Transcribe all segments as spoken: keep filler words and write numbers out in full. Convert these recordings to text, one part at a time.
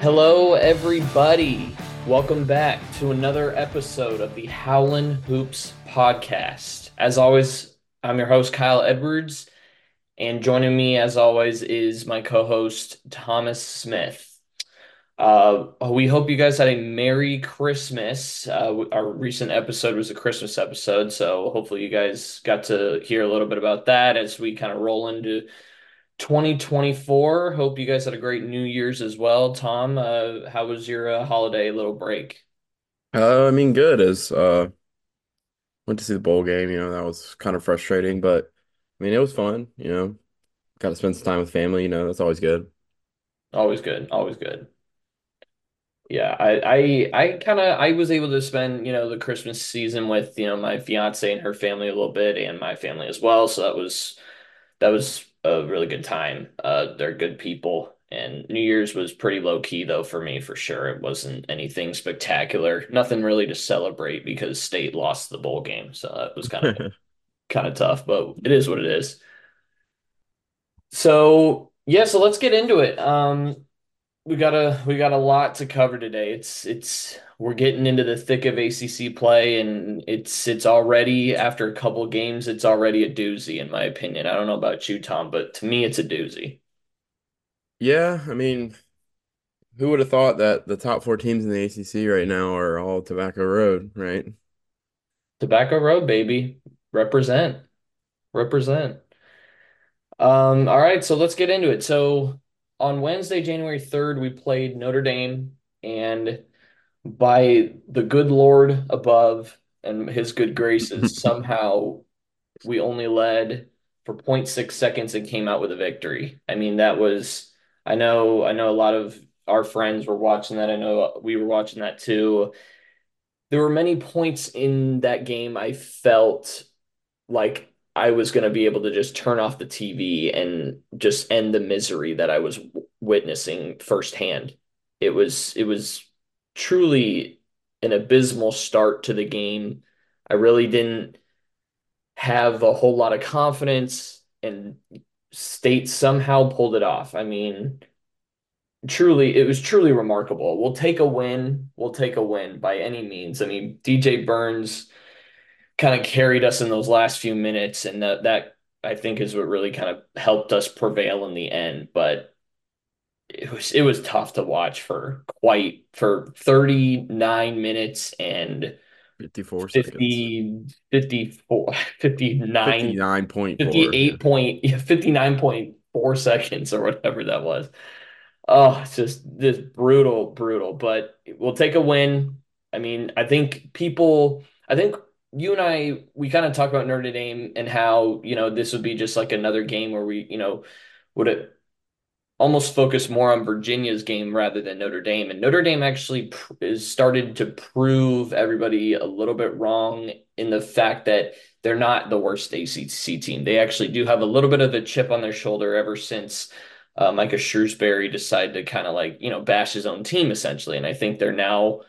Hello, everybody. Welcome back to another episode of the Howlin' Hoops podcast. As always, I'm your host, Kyle Edwards, and joining me, as always, is my co-host, Thomas Smith. Uh, we hope you guys had a Merry Christmas. Uh, our recent episode was a Christmas episode, so hopefully you guys got to hear a little bit about that as we kind of roll into twenty twenty-four. Hope you guys had a great New Year's as well. Tom, uh, how was your uh, holiday little break? Uh, I mean, good. As uh, went to see the bowl game, you know, that was kind of frustrating, but I mean, it was fun, you know, got to spend some time with family, you know, that's always good. Always good. Always good. Yeah, I, I, I kind of, I was able to spend, you know, the Christmas season with, you know, my fiance and her family a little bit and my family as well. So that was, that was a really good time. Uh, they're good people. And New Year's was pretty low key though for me, for sure. It wasn't anything spectacular, nothing really to celebrate because State lost the bowl game. So that was kind of kind of tough, but it is what it is. So yeah, so let's get into it. Um, we got a we got a lot to cover today. It's it's we're getting into the thick of A C C play, and it's it's already, after a couple games, it's already a doozy in my opinion. I don't know about you, Tom, but to me, it's a doozy. Yeah, I mean, who would have thought that the top four teams in the A C C right now are all Tobacco Road, right? Tobacco Road, baby. Represent. Represent. Um, all right, so let's get into it. So on Wednesday, January third, we played Notre Dame, and by the good Lord above and his good graces, somehow we only led for zero point six seconds and came out with a victory. I mean, that was, I know, I know a lot of our friends were watching that. I know we were watching that too. There were many points in that game I felt like I was going to be able to just turn off the T V and just end the misery that I was witnessing firsthand. It was, it was truly an abysmal start to the game. I really didn't have a whole lot of confidence, and State somehow pulled it off. I mean, truly, it was truly remarkable. We'll take a win. We'll take a win by any means. I mean, D J Burns kind of carried us in those last few minutes, and that, that I think is what really kind of helped us prevail in the end. But it was it was tough to watch for quite for thirty-nine minutes and fifty-four fifty, seconds. fifty-four, fifty-nine, fifty-nine point four, fifty-eight point, yeah, fifty-nine point four seconds or whatever that was. Oh, it's just this brutal, brutal. But we'll take a win. I mean, I think people, I think. You and I, we kind of talk about Notre Dame and how, you know, this would be just like another game where we, you know, would it almost focus more on Virginia's game rather than Notre Dame. And Notre Dame actually pr- is started to prove everybody a little bit wrong in the fact that they're not the worst A C C team. They actually do have a little bit of a chip on their shoulder ever since uh, Micah Shrewsberry decided to kind of like, you know, bash his own team essentially. And I think they're now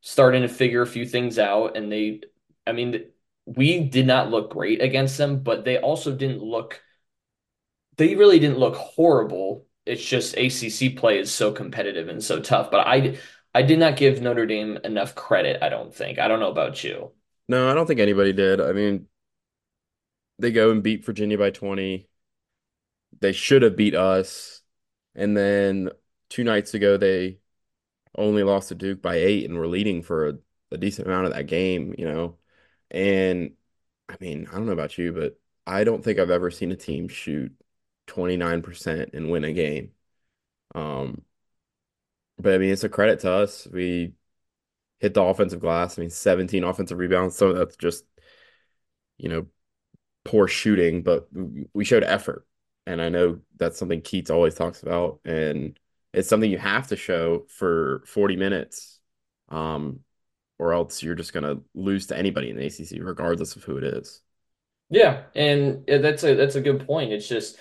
starting to figure a few things out, and they, I mean, we did not look great against them, but they also didn't look, they really didn't look horrible. It's just A C C play is so competitive and so tough. But I, I did not give Notre Dame enough credit, I don't think. I don't know about you. No, I don't think anybody did. I mean, they go and beat Virginia by twenty. They should have beat us. And then two nights ago, they only lost to Duke by eight and were leading for a, a decent amount of that game, you know. And, I mean, I don't know about you, but I don't think I've ever seen a team shoot twenty-nine percent and win a game. Um, but, I mean, it's a credit to us. We hit the offensive glass. I mean, seventeen offensive rebounds. So that's just, you know, poor shooting. But we showed effort. And I know that's something Keats always talks about. And it's something you have to show for forty minutes. Um or else you're just going to lose to anybody in the A C C, regardless of who it is. Yeah, and that's a that's a good point. It's just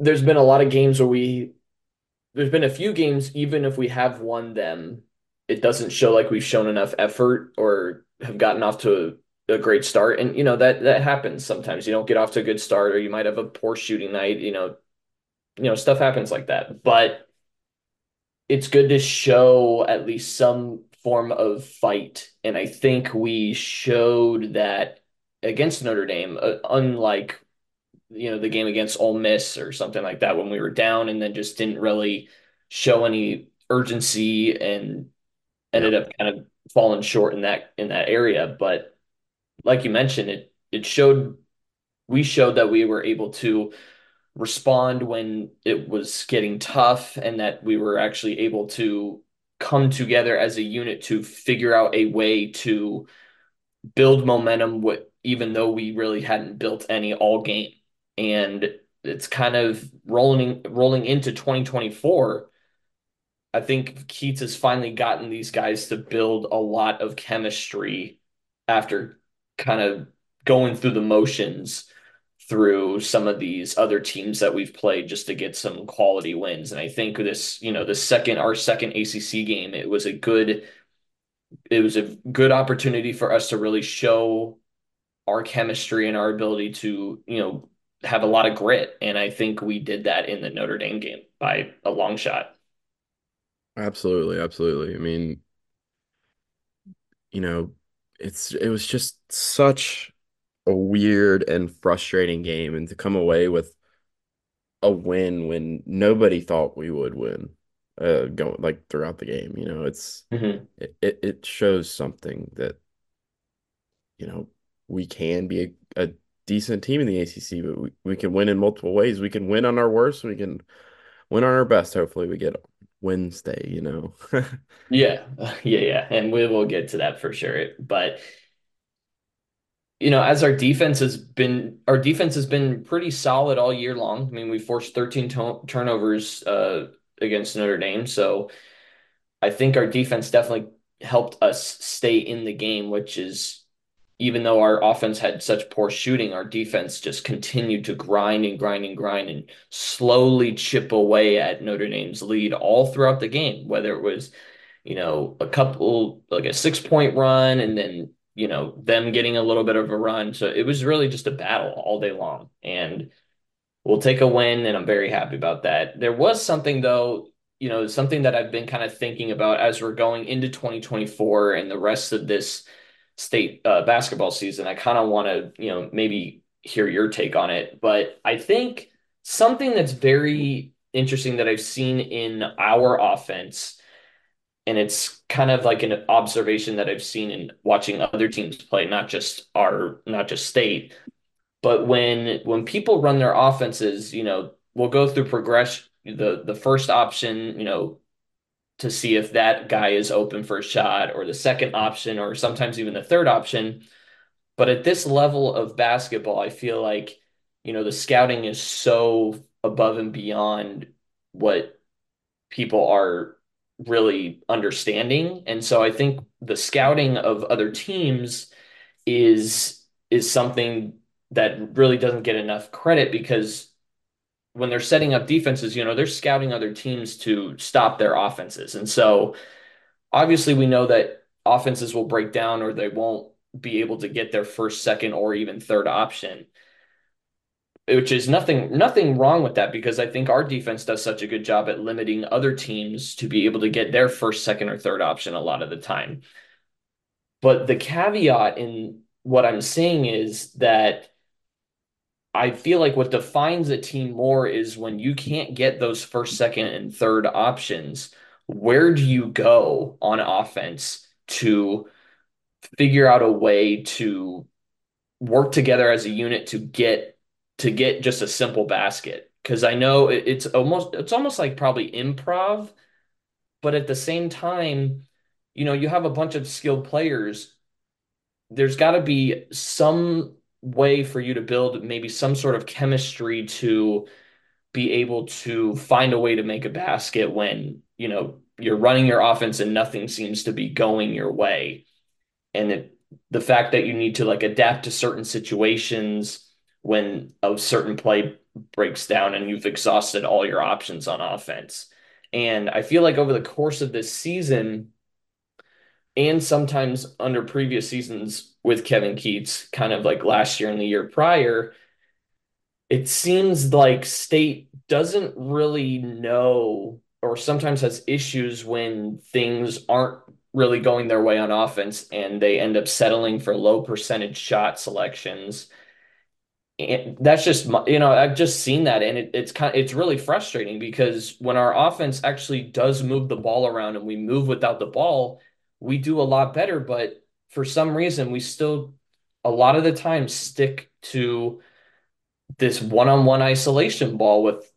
there's been a lot of games where we – there's been a few games, even if we have won them, it doesn't show like we've shown enough effort or have gotten off to a, a great start. And, you know, that, that happens sometimes. You don't get off to a good start, or you might have a poor shooting night. You know, you know, stuff happens like that. But it's good to show at least some form of fight. And I think we showed that against Notre Dame, uh, unlike, you know, the game against Ole Miss or something like that, when we were down and then just didn't really show any urgency and ended yeah. up kind of falling short in that, in that area. But like you mentioned, it, it showed, we showed that we were able to respond when it was getting tough, and that we were actually able to come together as a unit to figure out a way to build momentum, with, even though we really hadn't built any all game. And it's kind of rolling, rolling into twenty twenty-four. I think Keats has finally gotten these guys to build a lot of chemistry after kind of going through the motions through some of these other teams that we've played just to get some quality wins. And I think this, you know, the second, our second A C C game, it was a good, it was a good opportunity for us to really show our chemistry and our ability to, you know, have a lot of grit. And I think we did that in the Notre Dame game by a long shot. Absolutely. Absolutely. I mean, you know, it's, it was just such a weird and frustrating game, and to come away with a win when nobody thought we would win, uh, going like throughout the game, you know, it's, mm-hmm. it, it shows something that, you know, we can be a, a decent team in the A C C, but we, we can win in multiple ways. We can win on our worst. We can win on our best. Hopefully we get Wednesday, you know? yeah. Yeah. Yeah. And we will get to that for sure. But, you know, as our defense has been, our defense has been pretty solid all year long. I mean, we forced thirteen to- turnovers uh, against Notre Dame. So I think our defense definitely helped us stay in the game, which is, even though our offense had such poor shooting, our defense just continued to grind and grind and grind and slowly chip away at Notre Dame's lead all throughout the game, whether it was, you know, a couple, like a six point run, and then, you know, them getting a little bit of a run. So it was really just a battle all day long, and we'll take a win. And I'm very happy about that. There was something though, you know, something that I've been kind of thinking about as we're going into twenty twenty-four and the rest of this state uh, basketball season. I kind of want to, you know, maybe hear your take on it, but I think something that's very interesting that I've seen in our offense, and it's kind of like an observation that I've seen in watching other teams play, not just our, not just state, but when, when people run their offenses, you know, we'll go through progress, the, the first option, you know, to see if that guy is open for a shot, or the second option, or sometimes even the third option. But at this level of basketball, I feel like, you know, the scouting is so above and beyond what people are really understanding. And so I think the scouting of other teams is, is something that really doesn't get enough credit, because when they're setting up defenses, you know, they're scouting other teams to stop their offenses. And so obviously we know that offenses will break down, or they won't be able to get their first, second, or even third option, which is nothing, nothing wrong with that, because I think our defense does such a good job at limiting other teams to be able to get their first, second, or third option a lot of the time. But the caveat in what I'm saying is that I feel like what defines a team more is when you can't get those first, second, and third options, where do you go on offense to figure out a way to work together as a unit to get, to get just a simple basket? Because I know it, it's almost, it's almost like probably improv, but at the same time, you know, you have a bunch of skilled players. There's got to be some way for you to build maybe some sort of chemistry to be able to find a way to make a basket when, you know, you're running your offense and nothing seems to be going your way. And it, the fact that you need to like adapt to certain situations when a certain play breaks down and you've exhausted all your options on offense. And I feel like over the course of this season, and sometimes under previous seasons with Kevin Keats, kind of like last year and the year prior, it seems like State doesn't really know, or sometimes has issues when things aren't really going their way on offense and they end up settling for low percentage shot selections. And that's just, you know, I've just seen that. And it, it's kind of, it's really frustrating because when our offense actually does move the ball around and we move without the ball, we do a lot better. But for some reason, we still, a lot of the time, stick to this one-on-one isolation ball with,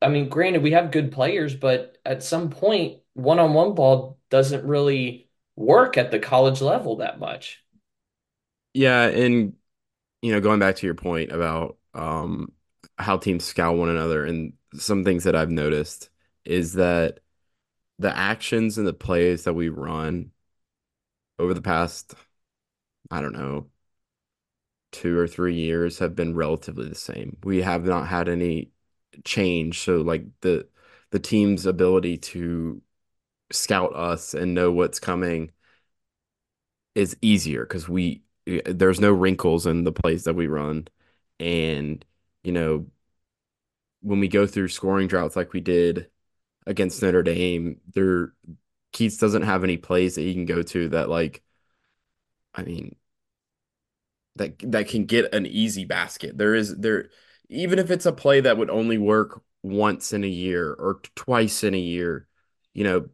I mean, granted, we have good players, but at some point, one-on-one ball doesn't really work at the college level that much. Yeah, and, you know, going back to your point about um, how teams scout one another, and some things that I've noticed is that the actions and the plays that we run over the past, I don't know, two or three years have been relatively the same. We have not had any change. So like the the team's ability to scout us and know what's coming is easier because we there's no wrinkles in the plays that we run. And, you know, when we go through scoring droughts like we did against Notre Dame, there Keats doesn't have any plays that he can go to that, like, I mean, that that can get an easy basket. There is there even if it's a play that would only work once in a year or twice in a year, you know,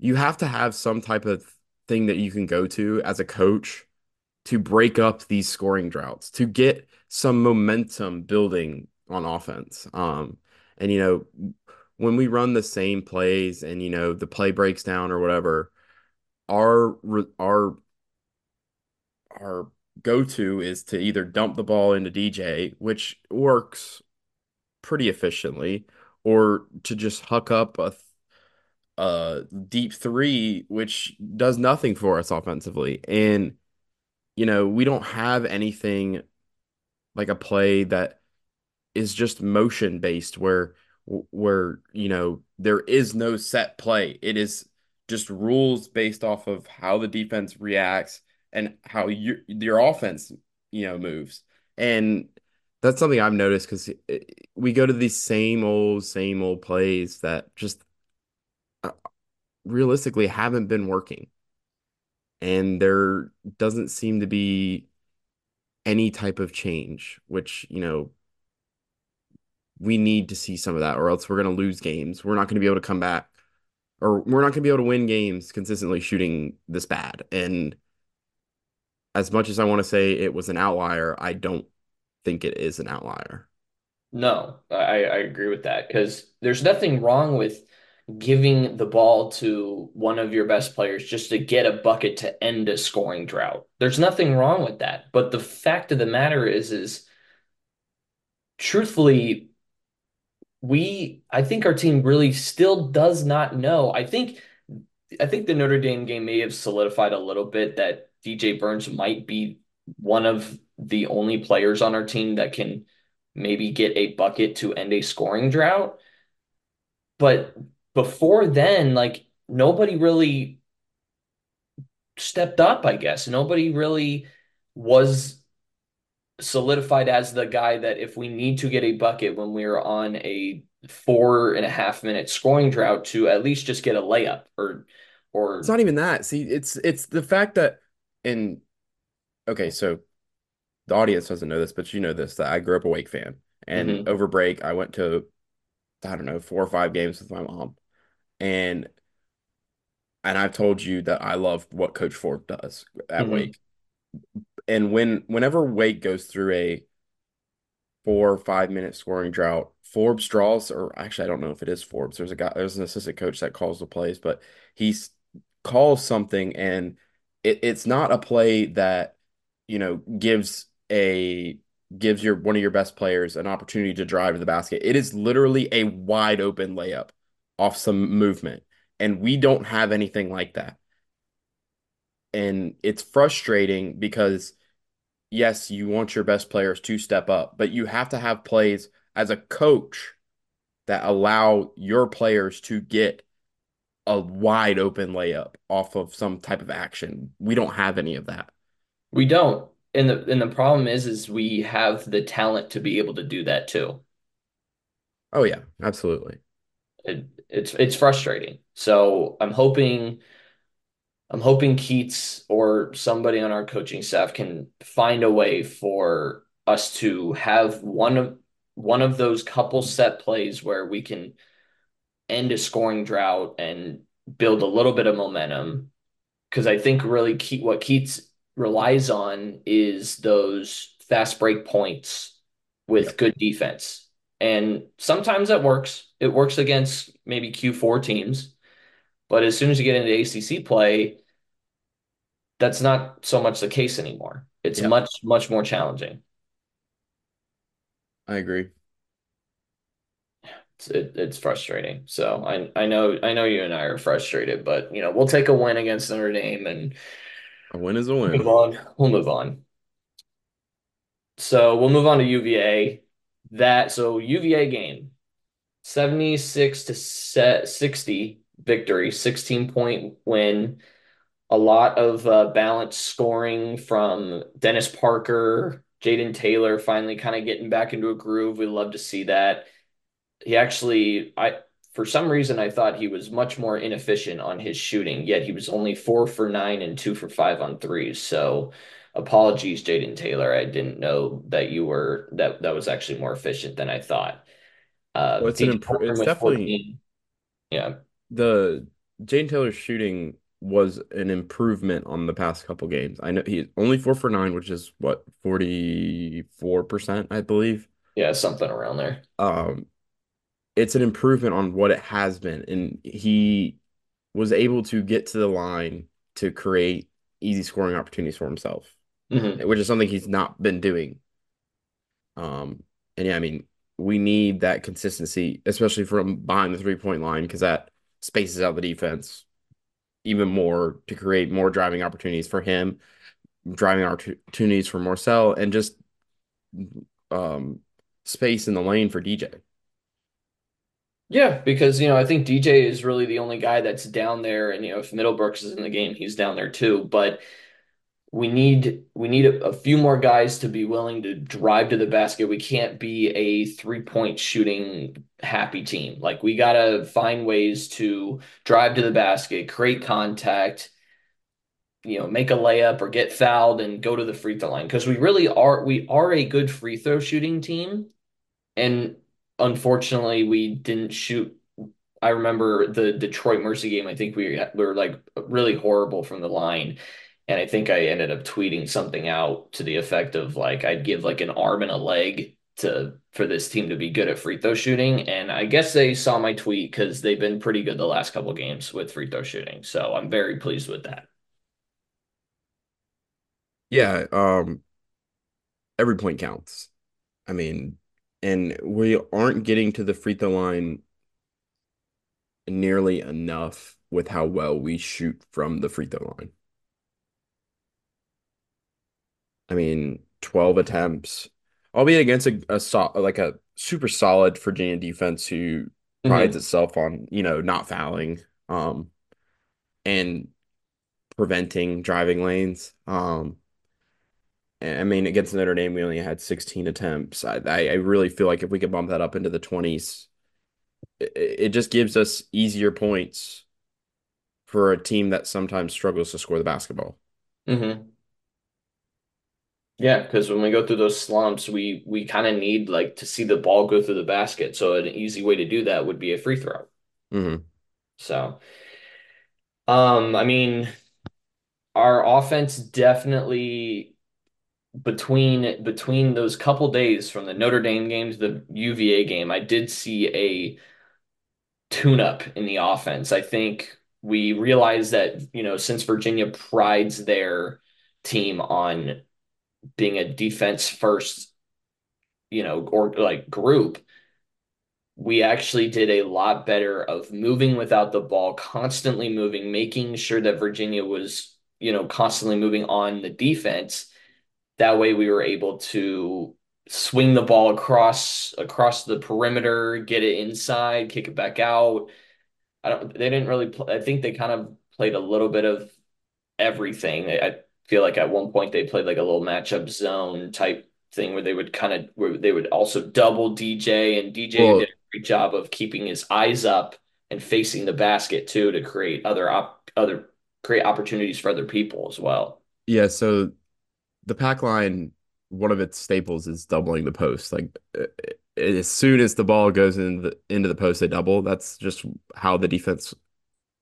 you have to have some type of thing that you can go to as a coach to break up these scoring droughts, to get some momentum building on offense. Um, and, you know, when we run the same plays and, you know, the play breaks down or whatever, our our our go-to is to either dump the ball into D J, which works pretty efficiently, or to just huck up a, a deep three, which does nothing for us offensively. And, you know, we don't have anything like a play that is just motion-based where, where you know, there is no set play. It is just rules based off of how the defense reacts and how your your offense, you know, moves. And that's something I've noticed because we go to these same old, same old plays that just uh, realistically haven't been working. And there doesn't seem to be any type of change, which, you know, we need to see some of that or else we're going to lose games. We're not going to be able to come back, or we're not going to be able to win games consistently shooting this bad. And as much as I want to say it was an outlier, I don't think it is an outlier. No, I, I agree with that because there's nothing wrong with giving the ball to one of your best players just to get a bucket to end a scoring drought. There's nothing wrong with that. But the fact of the matter is, is truthfully, we I think our team really still does not know. I think I think the Notre Dame game may have solidified a little bit that D J Burns might be one of the only players on our team that can maybe get a bucket to end a scoring drought. But before then, like, nobody really stepped up, I guess. Nobody really was solidified as the guy that if we need to get a bucket when we're on a four and a half minute scoring drought to at least just get a layup or, or it's not even that. See, it's, it's the fact that, and, okay, so the audience doesn't know this, but you know this, that I grew up a Wake fan. And mm-hmm. over break, I went to, I don't know, four or five games with my mom. And and I've told you that I love what Coach Forbes does at mm-hmm. Wake. And when whenever Wake goes through a four or five-minute scoring drought, Forbes draws, or actually, I don't know if it is Forbes. There's a guy, there's an assistant coach that calls the plays, but he calls something and It, it's not a play that, you know, gives a gives your one of your best players an opportunity to drive to the basket. It is literally a wide open layup off some movement. And we don't have anything like that. And it's frustrating because, yes, you want your best players to step up, but you have to have plays as a coach that allow your players to get a wide open layup off of some type of action. We don't have any of that. We don't. And the and the problem is, is we have the talent to be able to do that too. Oh yeah, absolutely. it, it's it's frustrating. So I'm hoping I'm hoping Keats or somebody on our coaching staff can find a way for us to have one of one of those couple set plays where we can end a scoring drought and build a little bit of momentum. Because I think really Ke- what Keats relies on is those fast break points with yep. good defense. And sometimes that works. It works against maybe Q four teams. But as soon as you get into A C C play, that's not so much the case anymore. It's yep. much, much more challenging. I agree. It's, it, it's frustrating. So I I know I know you and I are frustrated, but you know we'll take a win against Notre Dame, and a win is a win. Move on. We'll move on. So we'll move on to U V A. That so U V A game, seventy-six to sixty victory, sixteen point win. A lot of uh, balanced scoring from Dennis Parker, Jaden Taylor finally kind of getting back into a groove. We love to see that. He actually, I for some reason, I thought he was much more inefficient on his shooting, yet he was only four for nine and two for five on threes. So apologies, Jaden Taylor. I didn't know that you were, that, that was actually more efficient than I thought. Uh, well, it's an imp- it's definitely, fourteen yeah. The Jaden Taylor's shooting was an improvement on the past couple games. I know he's only four for nine, which is what, forty-four percent, I believe. Yeah, something around there. Um, It's an improvement on what it has been. And he was able to get to the line to create easy scoring opportunities for himself, mm-hmm. which is something he's not been doing. Um, and yeah, I mean, we need that consistency, especially from behind the three-point line, because that spaces out the defense even more to create more driving opportunities for him, driving opportunities for Marcel, and just um, space in the lane for D J. Yeah, because, you know, I think D J is really the only guy that's down there. And, you know, if Middlebrooks is in the game, he's down there too. But we need we need a, a few more guys to be willing to drive to the basket. We can't be a three-point shooting happy team. Like, we got to find ways to drive to the basket, create contact, you know, make a layup or get fouled and go to the free throw line. Because we really are, we are a good free throw shooting team. And unfortunately, we didn't shoot. I remember the Detroit Mercy game. I think we, we were like really horrible from the line. And I think I ended up tweeting something out to the effect of like, I'd give like an arm and a leg to for this team to be good at free throw shooting. And I guess they saw my tweet because they've been pretty good the last couple of games with free throw shooting. So I'm very pleased with that. Yeah. Um, every point counts. I mean, and we aren't getting to the free throw line nearly enough with how well we shoot from the free throw line. I mean, twelve attempts, albeit against a, a so, like a super solid Virginia defense who prides mm-hmm. itself on, you know, not fouling um, and preventing driving lanes. Um I mean, against Notre Dame, we only had sixteen attempts. I, I really feel like if we could bump that up into the twenties, it, it just gives us easier points for a team that sometimes struggles to score the basketball. Mm-hmm. Yeah, because when we go through those slumps, we we kind of need like to see the ball go through the basket. So an easy way to do that would be a free throw. Mm-hmm. So, um, I mean, our offense definitely. Between between those couple days from the Notre Dame game to the U V A game, I did see a tune-up in the offense. I think we realized that, you know, since Virginia prides their team on being a defense-first, you know, or like group, we actually did a lot better of moving without the ball, constantly moving, making sure that Virginia was, you know, constantly moving on the defense. That way we were able to swing the ball across across the perimeter, get it inside, kick it back out. I don't. They didn't really play. I think they kind of played a little bit of everything. I feel like at one point they played like a little matchup zone type thing where they would kind of where they would also double D J and D J well, did great job of keeping his eyes up and facing the basket too, to create other op- other create opportunities for other people as well. Yeah, so the pack line, one of its staples is doubling the post. Like it, it, as soon as the ball goes into the, into the post, they double. That's just how the defense,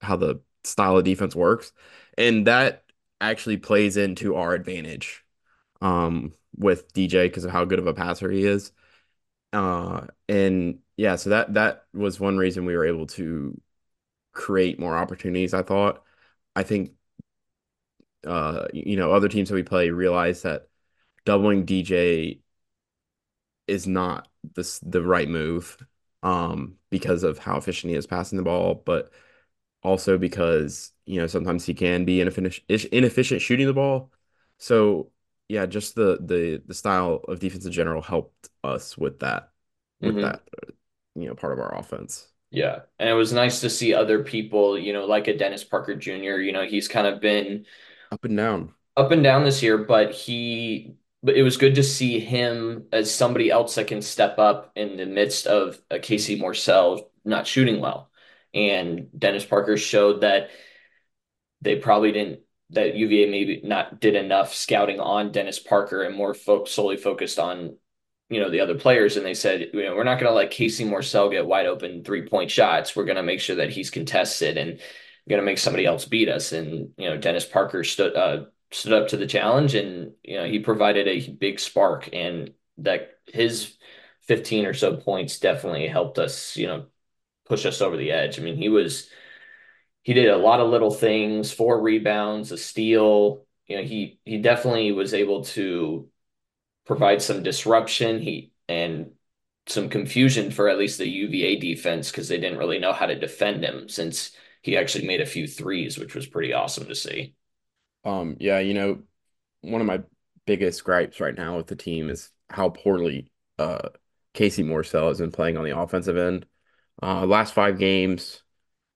how the style of defense works. And that actually plays into our advantage um, with D J because of how good of a passer he is. Uh, and yeah, so that, that was one reason we were able to create more opportunities, I thought. I think, uh, you know, other teams that we play realize that doubling D J is not this, the right move um, because of how efficient he is passing the ball, but also because, you know, sometimes he can be inefficient, inefficient shooting the ball. So, yeah, just the, the, the style of defense in general helped us with that, with mm-hmm. that, you know, part of our offense. Yeah, and it was nice to see other people, you know, like a Dennis Parker Junior, you know, he's kind of been up and down. Up and down this year, but he, but it was good to see him as somebody else that can step up in the midst of a Casey Morsell not shooting well. And Dennis Parker showed that they probably didn't, that U V A maybe not did enough scouting on Dennis Parker and more fo- solely focused on, you know, the other players. And they said, you know, we're not going to let Casey Morsell get wide open three point shots. We're going to make sure that he's contested and going to make somebody else beat us. And, you know, Dennis Parker stood, uh, stood up to the challenge, and you know he provided a big spark, and that his fifteen or so points definitely helped us, you know, push us over the edge. I mean, he was he did a lot of little things, four rebounds, a steal. You know, he he definitely was able to provide some disruption he and some confusion for at least the U V A defense, because they didn't really know how to defend him, since he actually made a few threes, which was pretty awesome to see. Um, yeah, you know, one of my biggest gripes right now with the team is how poorly uh, Casey Morsell has been playing on the offensive end. Uh, last five games,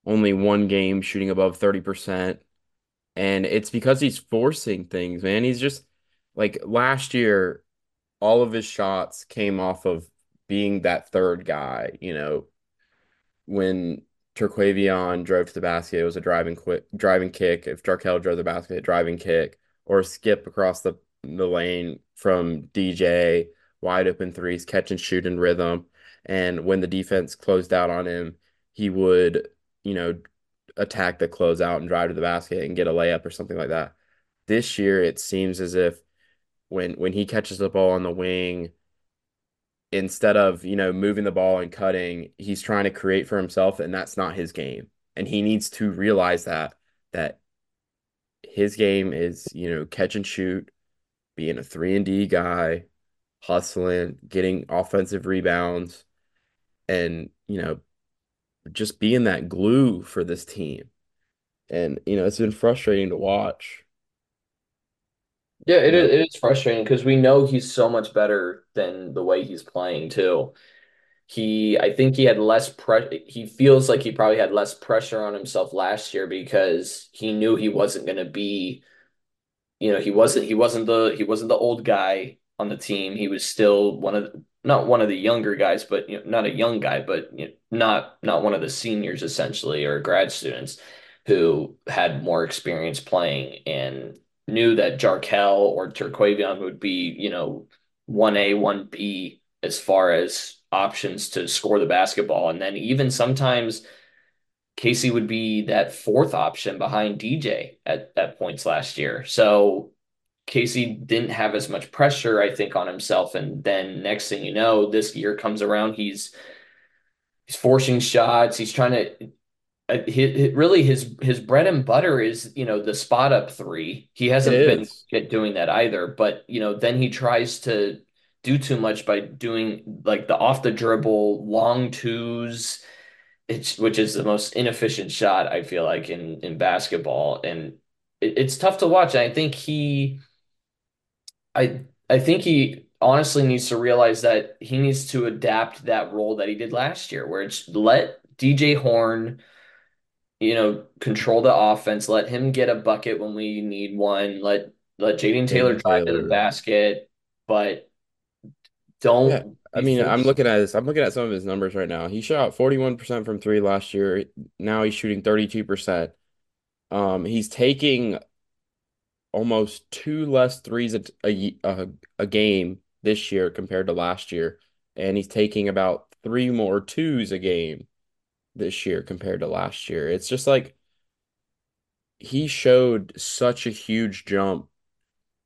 only one game shooting above thirty percent. And it's because he's forcing things, man. He's just, like, last year, all of his shots came off of being that third guy. You know, when Turquavion drove to the basket, it was a driving quick driving kick. If Jarkel drove the basket, a driving kick, or a skip across the, the lane from D J, wide open threes, catch and shoot in rhythm. And when the defense closed out on him, he would, you know, attack the closeout and drive to the basket and get a layup or something like that. This year, it seems as if when when he catches the ball on the wing, instead of, you know, moving the ball and cutting, he's trying to create for himself, and that's not his game. And he needs to realize that, that his game is, you know, catch and shoot, being a three and D guy, hustling, getting offensive rebounds, and, you know, just being that glue for this team. And, you know, it's been frustrating to watch. Yeah, it is, it is frustrating because we know he's so much better than the way he's playing, too. He, I think he had less pressure. He feels like he probably had less pressure on himself last year because he knew he wasn't going to be, you know, he wasn't he wasn't the he wasn't the old guy on the team. He was still one of the, not one of the younger guys, but you know, not a young guy, but you know, not not one of the seniors essentially, or grad students who had more experience playing, and knew that Jarkel or Turquavion would be, you know, one A, one B as far as options to score the basketball. And then even sometimes Casey would be that fourth option behind D J at, at points last year. So Casey didn't have as much pressure, I think, on himself. And then next thing you know, this year comes around, he's he's forcing shots. He's trying to... He, really his his bread and butter is, you know, the spot up three. He hasn't been doing that either, but you know, then he tries to do too much by doing like the off the dribble long twos, it's, which is the most inefficient shot I feel like in in basketball, and it, it's tough to watch. And I think he I I think he honestly needs to realize that he needs to adapt that role that he did last year, where it's let D J Horn, you know, control the offense, let him get a bucket when we need one, let let Jaden Taylor drive to the basket, but don't yeah. I mean, I'm looking at this. I'm looking at some of his numbers right now. He shot forty-one percent from three last year. Now he's shooting thirty-two percent. Um, he's taking almost two less threes a, a, a, a game this year compared to last year. And he's taking about three more twos a game this year compared to last year. It's just like he showed such a huge jump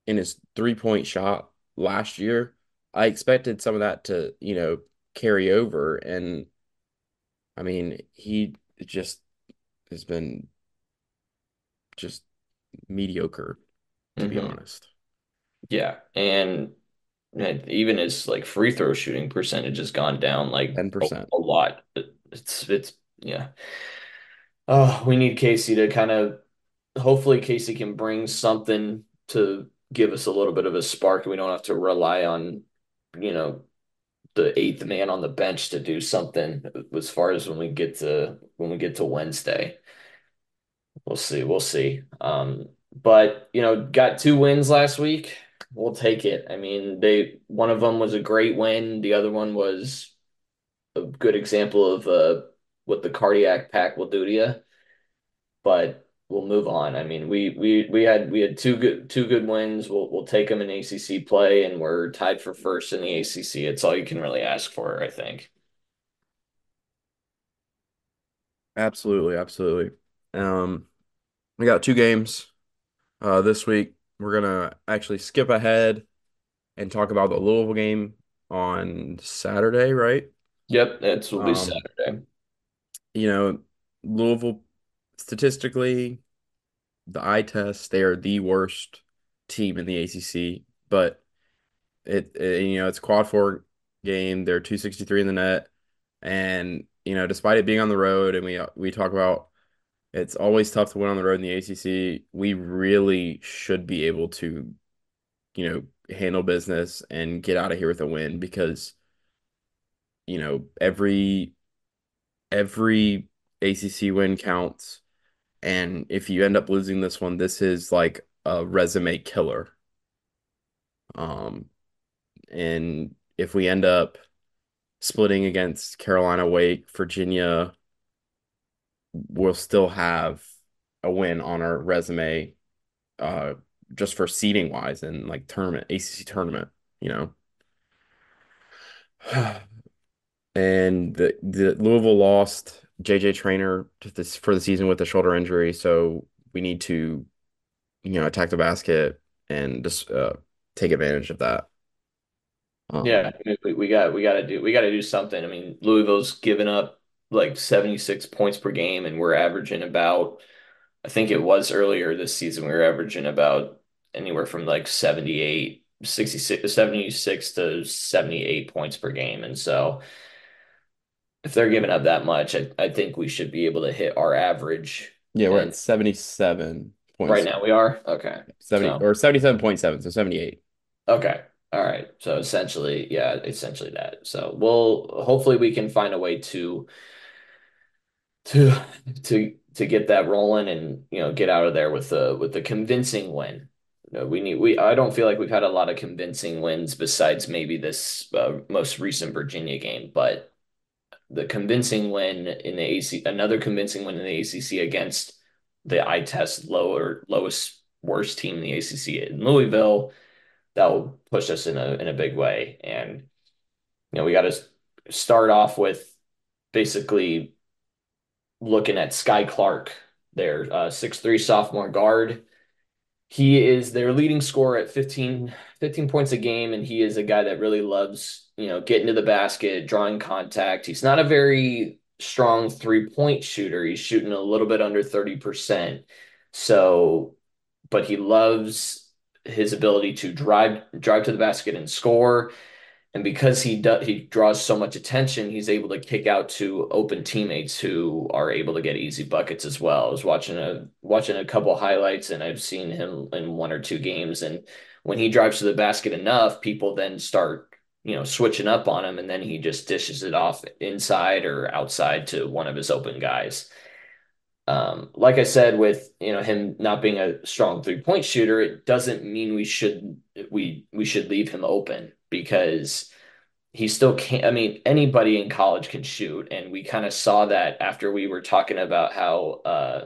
in his three-point shot last year. I expected some of that to, you know, carry over. And, I mean, he just has been just mediocre, to mm-hmm. be honest. Yeah, and even his, like, free throw shooting percentage has gone down, like, ten percent. A, a lot. It's, it's yeah. Oh, we need Casey to kind of – hopefully Casey can bring something to give us a little bit of a spark. We don't have to rely on – you know, the eighth man on the bench to do something as far as when we get to when we get to Wednesday. We'll see. We'll see. Um, but, you know, got two wins last week. We'll take it. I mean, they one of them was a great win. The other one was a good example of uh, what the cardiac pack will do to you. But we'll move on. I mean, we we we had we had two good two good wins. We'll we'll take them in A C C play, and we're tied for first in the A C C. It's all you can really ask for, I think. Absolutely, absolutely. Um, we got two games uh, this week. We're gonna actually skip ahead and talk about the Louisville game on Saturday, right? Yep, that's will be um, Saturday. You know, Louisville. Statistically, the eye test, they are the worst team in the A C C, but it, it you know, it's a quad four game. They're two sixty-three in the net, and, you know, despite it being on the road, and we we talk about it's always tough to win on the road in the A C C, we really should be able to, you know, handle business and get out of here with a win because, you know, every every A C C win counts. And if you end up losing this one, this is like a resume killer. Um, and if we end up splitting against Carolina, Wake, Virginia, we'll still have a win on our resume, uh, just for seeding wise and like tournament, A C C tournament, you know. And the, the Louisville lost J J Traynor to this for the season with a shoulder injury, so we need to, you know, attack the basket and just uh, take advantage of that. Um, yeah, we, we got we got to do we got to do something. I mean, Louisville's given up like seventy-six points per game, and we're averaging about, I think it was earlier this season, we were averaging about anywhere from like seventy-eight, sixty-six, seventy-six to seventy-eight points per game, and so. If they're giving up that much, I, I think we should be able to hit our average. Yeah, we're at seventy-seven points. Right now we are? Okay. seventy so. Or seventy-seven point seven, so seventy-eight. Okay. All right. So essentially, yeah, essentially that. So we'll hopefully we can find a way to to to to get that rolling and, you know, get out of there with the with the convincing win. You know, we need we I don't feel like we've had a lot of convincing wins besides maybe this uh, most recent Virginia game, but the convincing win in the A C C, another convincing win in the A C C against the eye test lower, lowest, worst team in the A C C in Louisville, that will push us in a in a big way. And, you know, we got to start off with basically looking at Sky Clark, their uh, six three sophomore guard. He is their leading scorer at fifteen, fifteen points a game, and he is a guy that really loves, you know, getting to the basket, drawing contact. He's not a very strong three-point shooter. He's shooting a little bit under thirty percent. So, but he loves his ability to drive drive to the basket and score. And because he does, he draws so much attention, he's able to kick out to open teammates who are able to get easy buckets as well. I was watching a watching a couple highlights, and I've seen him in one or two games. And when he drives to the basket enough, people then start, you know, switching up on him, and then he just dishes it off inside or outside to one of his open guys. Um, like I said, with, you know, him not being a strong three-point shooter, it doesn't mean we should we we should leave him open, because he still can't. I mean, anybody in college can shoot, and we kind of saw that after we were talking about how uh,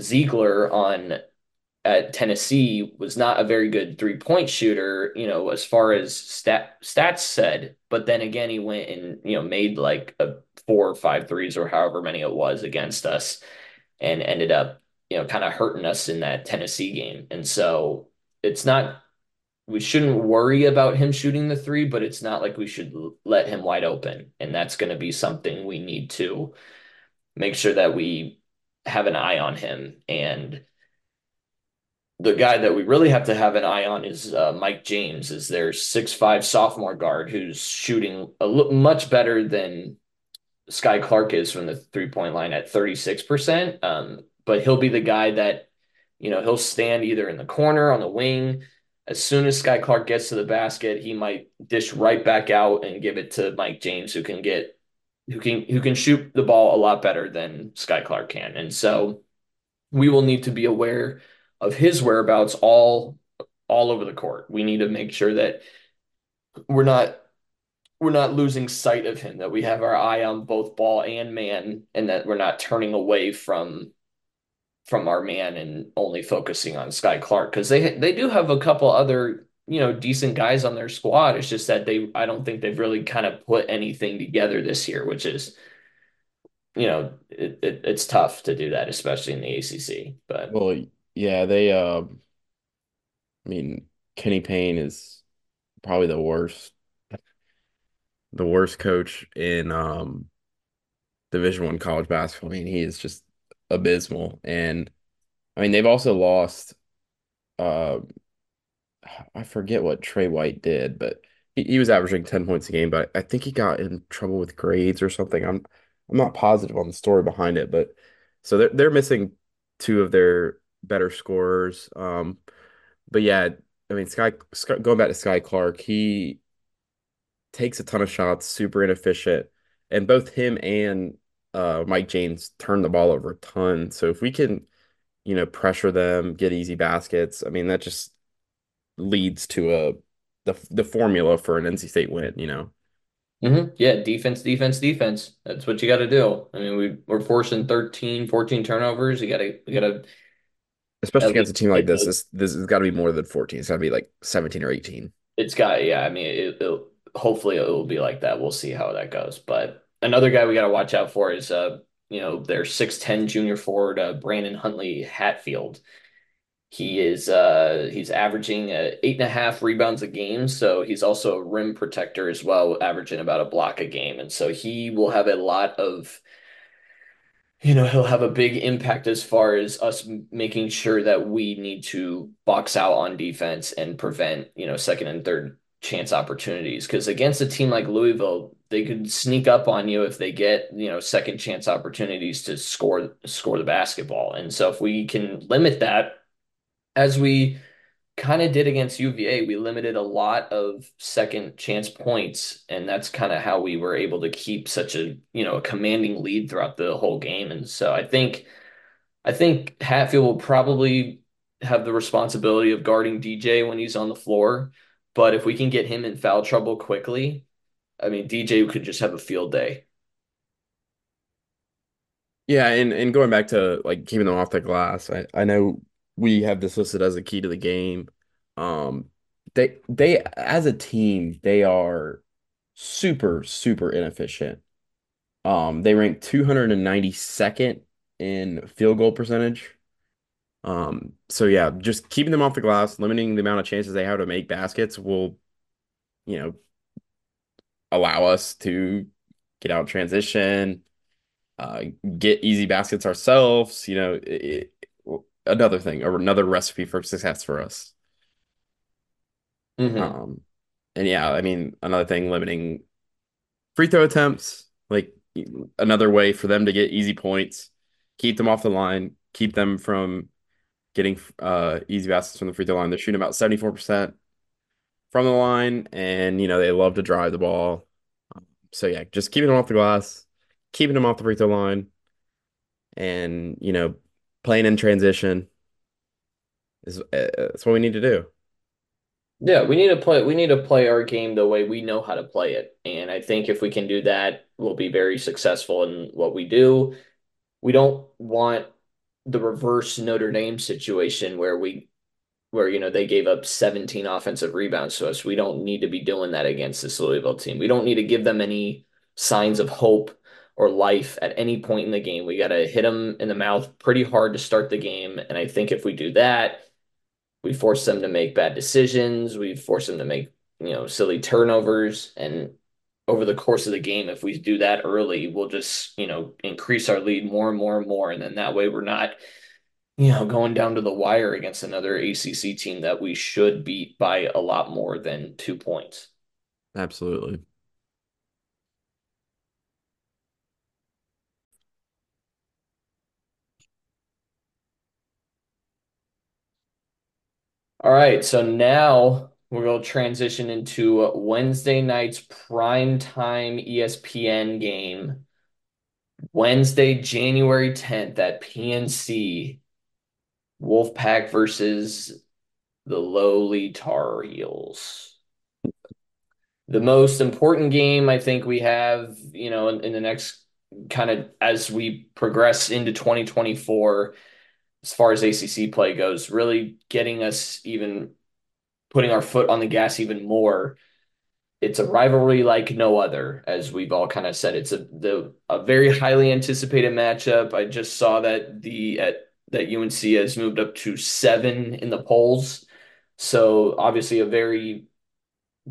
Ziegler on at Tennessee was not a very good three point shooter, you know, as far as stat stats said. But then again, he went and you know made like a four or five threes or however many it was against us, and ended up you know kind of hurting us in that Tennessee game. And so it's not. We shouldn't worry about him shooting the three, but it's not like we should let him wide open. And that's going to be something we need to make sure that we have an eye on him. And the guy that we really have to have an eye on is uh, Mike James, is their six five sophomore guard who's shooting a l- much better than Sky Clark is from the three-point line at thirty-six percent. Um, but he'll be the guy that, you know, he'll stand either in the corner, on the wing. As soon as Sky Clark gets to the basket, he might dish right back out and give it to Mike James, who can get, who can, who can shoot the ball a lot better than Sky Clark can. And so we will need to be aware of his whereabouts all, all over the court. We need to make sure that we're not, we're not losing sight of him, that we have our eye on both ball and man, and that we're not turning away from from our man and only focusing on Sky Clark. Cause they, they do have a couple other, you know, decent guys on their squad. It's just that they, I don't think they've really kind of put anything together this year, which is, you know, it, it, it's tough to do that, especially in the A C C, but. Well, yeah, they, uh, I mean, Kenny Payne is probably the worst, the worst coach in um, Division I college basketball. I mean, he is just abysmal. And I mean, they've also lost uh I forget what Trey White did, but he, he was averaging ten points a game, but I think he got in trouble with grades or something. I'm I'm not positive on the story behind it, but so they're they're missing two of their better scorers. Um but yeah, I mean Sky, Sky going back to Sky Clark, he takes a ton of shots, super inefficient, and both him and Uh, Mike James turned the ball over a ton. So if we can, you know, pressure them, get easy baskets, I mean, that just leads to a the the formula for an N C State win, you know? Mm-hmm. Yeah, defense, defense, defense. That's what you got to do. I mean, we, we're forcing thirteen, fourteen turnovers. You got to, you got to. Especially against a team like this, this, this has got to be more than fourteen. It's got to be like seventeen or eighteen. It's got, yeah, I mean, it, it'll, hopefully it will be like that. We'll see how that goes, but. Another guy we got to watch out for is, uh, you know, their six ten junior forward, uh, Brandon Huntley Hatfield. He is uh, he's averaging uh, eight and a half rebounds a game. So he's also a rim protector as well, averaging about a block a game. And so he will have a lot of, you know, he'll have a big impact as far as us making sure that we need to box out on defense and prevent, you know, second and third chance opportunities. Because against a team like Louisville, they could sneak up on you if they get, you know, second chance opportunities to score, score the basketball. And so if we can limit that, as we kind of did against U V A, we limited a lot of second chance points. And that's kind of how we were able to keep such a, you know, a commanding lead throughout the whole game. And so I think, I think Hatfield will probably have the responsibility of guarding D J when he's on the floor. But if we can get him in foul trouble quickly, I mean, D J could just have a field day. Yeah, and, and going back to, like, keeping them off the glass, I, I know we have this listed as a key to the game. Um, they, they as a team, they are super, super inefficient. Um, they rank two hundred ninety-second in field goal percentage. Um, so, yeah, just keeping them off the glass, limiting the amount of chances they have to make baskets will, you know, allow us to get out transition, uh, get easy baskets ourselves, you know, it, it, another thing, or another recipe for success for us. Mm-hmm. Um, and yeah, I mean, another thing, limiting free throw attempts, like another way for them to get easy points, keep them off the line, keep them from getting uh, easy baskets from the free throw line. They're shooting about seventy-four percent. From the line, and, you know, they love to drive the ball. So, yeah, just keeping them off the glass, keeping them off the free throw line, and, you know, playing in transition is, is what we need to do. Yeah, we need to play. We need to play our game the way we know how to play it, and I think if we can do that, we'll be very successful in what we do. We don't want the reverse Notre Dame situation where we, where you know they gave up seventeen offensive rebounds to us. We don't need to be doing that against this Louisville team. We don't need to give them any signs of hope or life at any point in the game. We got to hit them in the mouth pretty hard to start the game, and I think if we do that. We force them to make bad decisions. We force them to make, you know, silly turnovers. And over the course of the game, if we do that early, we'll just, you know, increase our lead more and more and more. And then that way we're not, you know, going down to the wire against another A C C team that we should beat by a lot more than two points. Absolutely. All right, so now we're going to transition into Wednesday night's primetime E S P N game. Wednesday, January tenth at P N C, Wolfpack versus the lowly Tar Heels. The most important game I think we have, you know, in, in the next kind of as we progress into twenty twenty-four – as far as A C C play goes, really getting us even putting our foot on the gas even more. It's a rivalry like no other, as we've all kind of said. It's a the a very highly anticipated matchup. I just saw that the at that U N C has moved up to seven in the polls. So obviously a very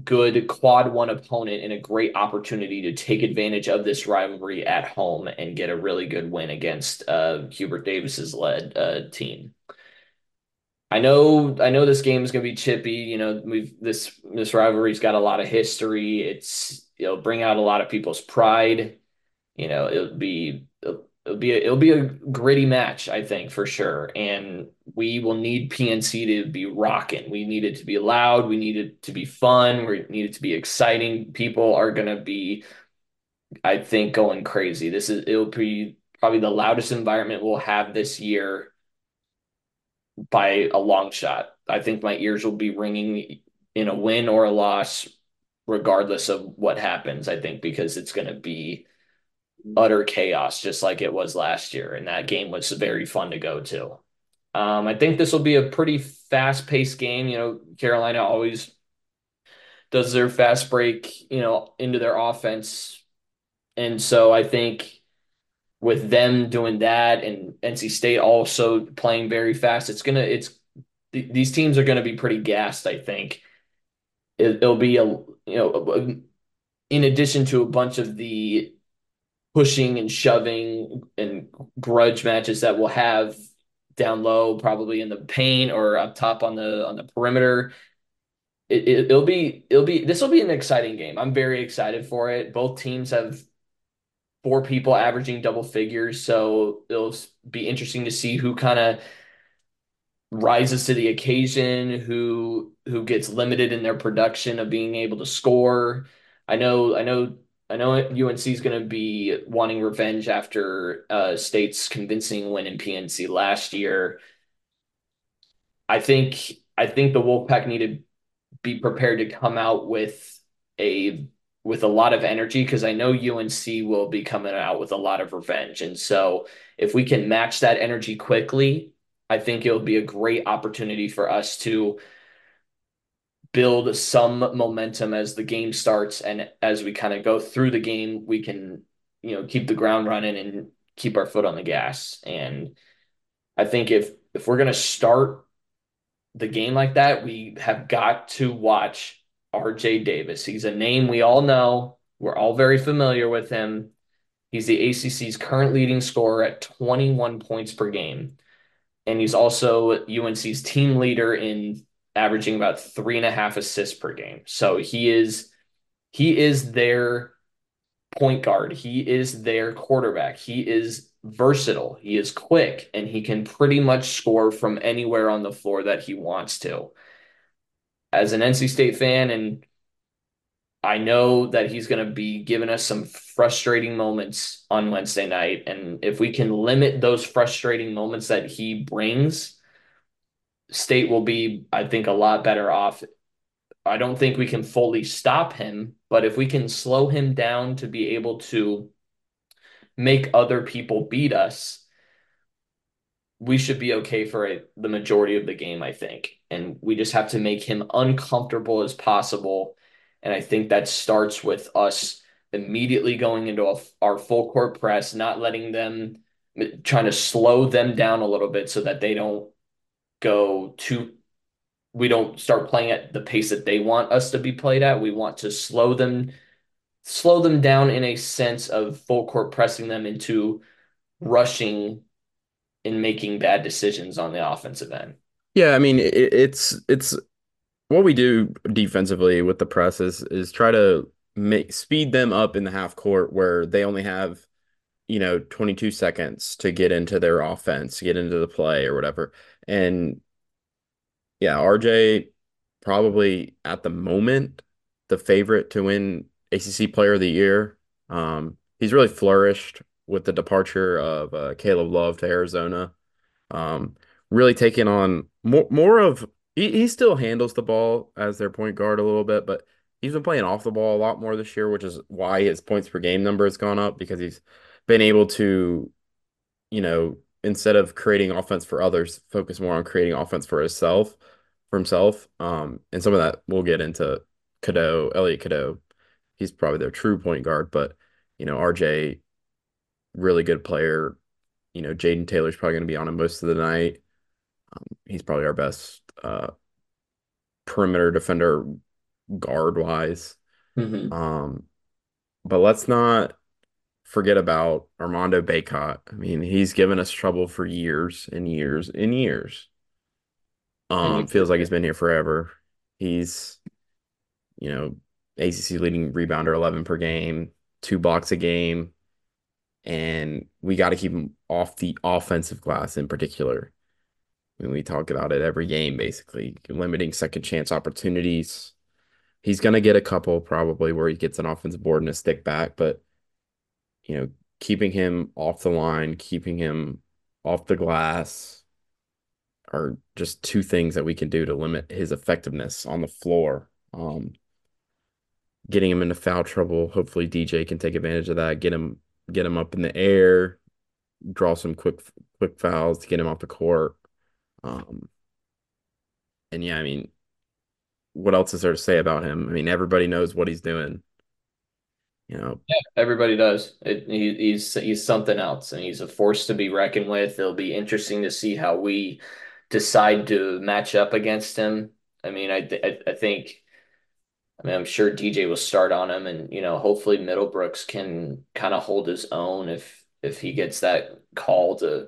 good quad one opponent and a great opportunity to take advantage of this rivalry at home and get a really good win against uh, Hubert Davis's led uh, team. I know, I know this game is going to be chippy. You know, we've this this rivalry's got a lot of history. It's it'll bring out a lot of people's pride. You know, it'll be it'll, it'll be a, it'll be a gritty match, I think, for sure. And we will need P N C to be rocking. We need it to be loud. We need it to be fun. We need it to be exciting. People are going to be, I think, going crazy. This is, it'll be probably the loudest environment we'll have this year by a long shot. I think my ears will be ringing in a win or a loss, regardless of what happens, I think, because it's going to be utter chaos, just like it was last year. And that game was very fun to go to. Um, I think this will be a pretty fast-paced game. You know, Carolina always does their fast break, you know, into their offense. And so I think with them doing that and N C State also playing very fast, it's going to – it's th- these teams are going to be pretty gassed, I think. It, it'll be, a you know, a, a, in addition to a bunch of the pushing and shoving and grudge matches that we'll have – down low, probably in the paint or up top on the on the perimeter. It, it, it'll be it'll be this will be an exciting game. I'm very excited for it. Both teams have four people averaging double figures, so it'll be interesting to see who kind of rises to the occasion, who who gets limited in their production of being able to score. I know, I know. I know U N C is going to be wanting revenge after uh, State's convincing win in P N C last year. I think I think the Wolfpack need to be prepared to come out with a with a lot of energy because I know U N C will be coming out with a lot of revenge. And so if we can match that energy quickly, I think it'll be a great opportunity for us to build some momentum as the game starts. And as we kind of go through the game, we can, you know, keep the ground running and keep our foot on the gas. And I think if, if we're going to start the game like that, we have got to watch R J Davis. He's a name we all know. We're all very familiar with him. He's the A C C's current leading scorer at twenty-one points per game. And he's also U N C's team leader in averaging about three and a half assists per game. So he is, he is their point guard. He is their quarterback. He is versatile. He is quick, and he can pretty much score from anywhere on the floor that he wants to. As an N C State fan, and I know that he's going to be giving us some frustrating moments on Wednesday night. And if we can limit those frustrating moments that he brings, State will be, I think, a lot better off I don't think we can fully stop him, but if we can slow him down to be able to make other people beat us, we should be okay for a, the majority of the game, I think. And we just have to make him uncomfortable as possible. And I think that starts with us immediately going into a, our full court press, not letting them, trying to slow them down a little bit so that they don't go too, we don't start playing at the pace that they want us to be played at. We want to slow them, slow them down in a sense of full court pressing them into rushing and making bad decisions on the offensive end. Yeah, I mean, it, it's it's what we do defensively with the press is, is try to make speed them up in the half court where they only have, you know, twenty-two seconds to get into their offense, get into the play or whatever. And yeah, R J probably at the moment the favorite to win A C C Player of the Year. Um, he's really flourished with the departure of uh, Caleb Love to Arizona. Um, really taking on more, more of he, – he still handles the ball as their point guard a little bit, but he's been playing off the ball a lot more this year, which is why his points per game number has gone up, because he's been able to, you know, instead of creating offense for others, focus more on creating offense for himself. For himself. Um, and some of that we'll get into Cadeau, Elliot Cadeau. He's probably their true point guard, but, you know, R J, really good player. You know, Jaden Taylor's probably going to be on him most of the night. Um, he's probably our best uh, perimeter defender guard-wise. Mm-hmm. Um, but let's not forget about Armando Bacot. I mean, he's given us trouble for years and years and years. Um, mm-hmm. Feels like he's been here forever. He's, you know, A C C leading rebounder, eleven per game, two blocks a game. And we got to keep him off the offensive glass in particular. I mean, we talk about it every game, basically. Limiting second chance opportunities. He's going to get a couple probably where he gets an offensive board and a stick back. But, you know, keeping him off the line, keeping him off the glass are just two things that we can do to limit his effectiveness on the floor. Um, getting him into foul trouble. Hopefully D J can take advantage of that. Get him. Get him up in the air, draw some quick quick fouls to get him off the court. Um, and, yeah, I mean, what else is there to say about him? I mean, everybody knows what he's doing. You know, yeah, everybody does. It, he, he's, he's something else, and he's a force to be reckoned with. It'll be interesting to see how we decide to match up against him. I mean, I th- I, I think – I mean, I'm sure D J will start on him, and, you know, hopefully Middlebrooks can kind of hold his own if if he gets that call to,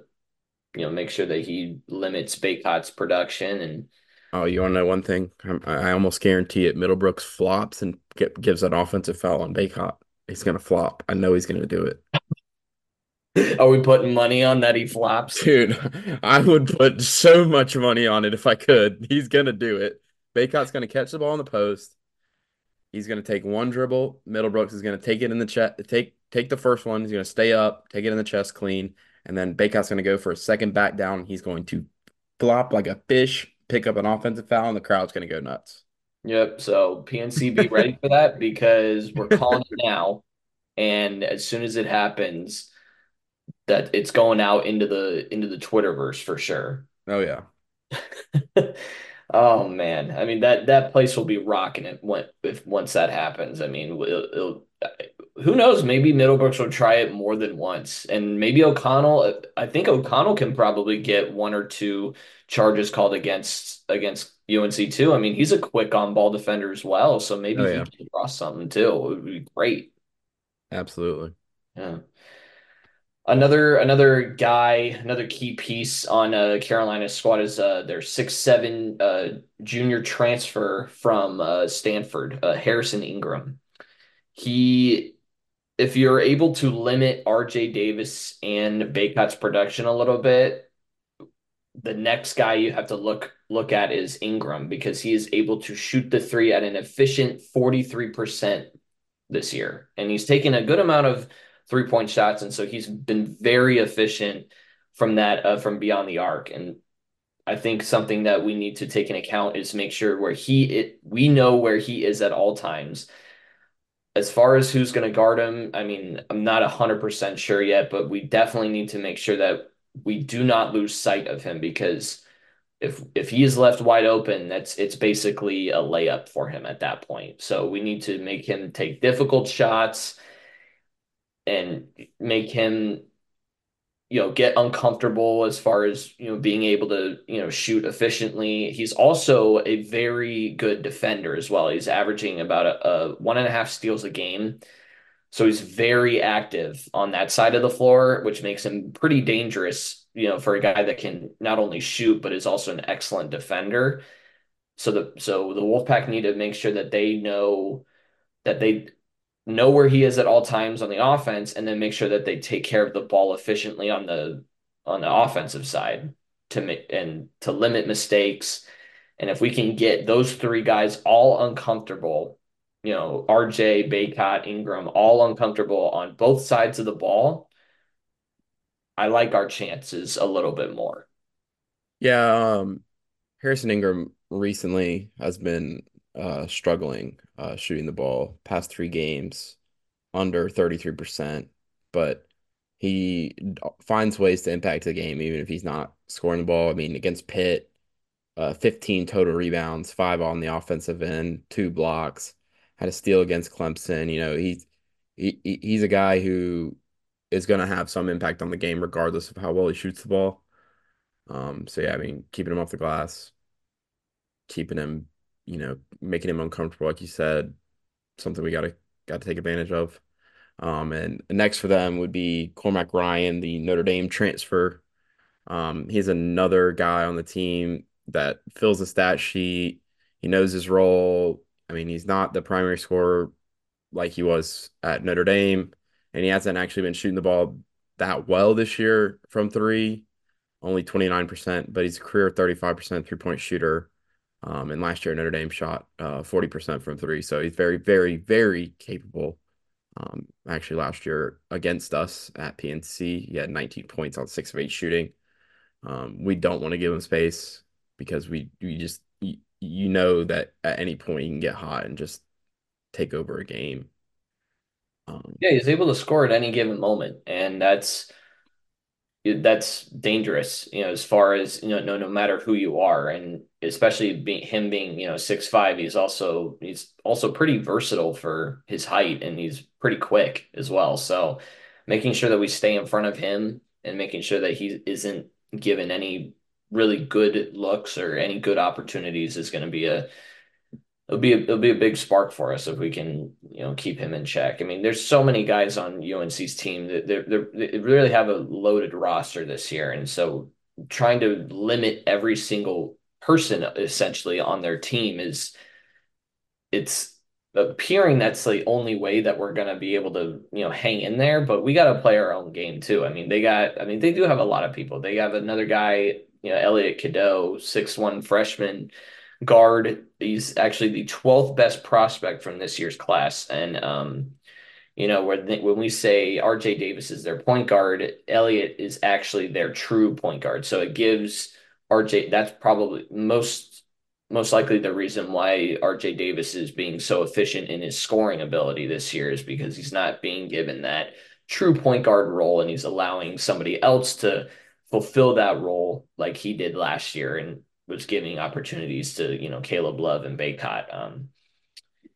you know, make sure that he limits Bacot's production. And oh, you want to know one thing? I almost guarantee it. Middlebrooks flops and get, gives an offensive foul on Bacot. He's going to flop. I know he's going to do it. Are we putting money on that he flops? Dude, I would put so much money on it if I could. He's going to do it. Bacot's going to catch the ball in the post. He's going to take one dribble. Middlebrooks is going to take it in the chest. Take take the first one. He's going to stay up, take it in the chest clean, and then Bacot's going to go for a second back down. He's going to flop like a fish, pick up an offensive foul, and the crowd's going to go nuts. Yep. So P N C, be ready for that, because we're calling it now, and as soon as it happens, that it's going out into the into the Twitterverse for sure. Oh yeah. Oh man, I mean that that place will be rocking it when if once that happens. I mean, it'll, it'll, who knows? Maybe Middlebrooks will try it more than once, and maybe O'Connell. I think O'Connell can probably get one or two charges called against against U N C too. I mean, he's a quick on ball defender as well, so maybe oh, yeah. he can cross something too. It would be great. Absolutely. Yeah. Another another guy, another key piece on uh, Carolina's squad is uh, their six seven uh, junior transfer from uh, Stanford, uh, Harrison Ingram. He, if you're able to limit R J Davis and Bacot's production a little bit, the next guy you have to look look at is Ingram, because he is able to shoot the three at an efficient forty-three percent this year. And he's taken a good amount of three-point shots, and so he's been very efficient from that, uh, from beyond the arc. And I think something that we need to take into account is make sure where he it we know where he is at all times. As far as who's going to guard him, I mean, I'm not one hundred percent sure yet, but we definitely need to make sure that we do not lose sight of him, because if if he is left wide open, that's it's basically a layup for him at that point. So we need to make him take difficult shots and make him, you know, get uncomfortable as far as, you know, being able to, you know, shoot efficiently. He's also a very good defender as well. He's averaging about a, a one and a half steals a game. So he's very active on that side of the floor, which makes him pretty dangerous, you know, for a guy that can not only shoot, but is also an excellent defender. So the, so the Wolfpack need to make sure that they know that they know where he is at all times on the offense, and then make sure that they take care of the ball efficiently on the on the offensive side to make and to limit mistakes. And if we can get those three guys all uncomfortable, you know, R J, Bacot, Ingram, all uncomfortable on both sides of the ball, I like our chances a little bit more. Yeah, um, Harrison Ingram recently has been uh struggling uh shooting the ball past three games, under thirty-three percent, but he finds ways to impact the game even if he's not scoring the ball. I mean, against Pitt, uh fifteen total rebounds, five on the offensive end, two blocks, had a steal against Clemson. You know, he's he, he's a guy who is going to have some impact on the game regardless of how well he shoots the ball. Um so yeah, I mean, keeping him off the glass, keeping him, you know, making him uncomfortable, like you said, something we gotta gotta take advantage of. Um, and next for them would be Cormac Ryan, the Notre Dame transfer. Um, he's another guy on the team that fills the stat sheet. He knows his role. I mean, he's not the primary scorer like he was at Notre Dame, and he hasn't actually been shooting the ball that well this year from three, only twenty-nine percent, but he's a career thirty-five percent three-point shooter. Um, and last year, Notre Dame shot uh, forty percent from three. So he's very, very, very capable. Um, actually, last year against us at P N C, he had nineteen points on six of eight shooting. Um, we don't want to give him space because we, we just, you, you know that at any point he can get hot and just take over a game. Um, yeah, he's able to score at any given moment. And that's, that's dangerous, you know, as far as, you know, no, no matter who you are. And especially be, him being, you know, six five, he's also, he's also pretty versatile for his height, and he's pretty quick as well. So making sure that we stay in front of him and making sure that he isn't given any really good looks or any good opportunities is going to be a, it'll be, a, it'll be a big spark for us if we can, you know, keep him in check. I mean, there's so many guys on U N C's team that they're, they're, they really have a loaded roster this year. And so trying to limit every single person essentially on their team is, it's appearing that's the only way that we're going to be able to, you know, hang in there, but we got to play our own game too. I mean, they got, I mean, they do have a lot of people. They have another guy, you know, Elliot Cadeau, six one freshman guard. He's actually the twelfth best prospect from this year's class. And, um, you know, where they, when we say R J Davis is their point guard, Elliot is actually their true point guard. So it gives R J, that's probably most, most likely the reason why R J Davis is being so efficient in his scoring ability this year, is because he's not being given that true point guard role, and he's allowing somebody else to fulfill that role like he did last year. And was giving opportunities to, you know, Caleb Love and Bacot. Um,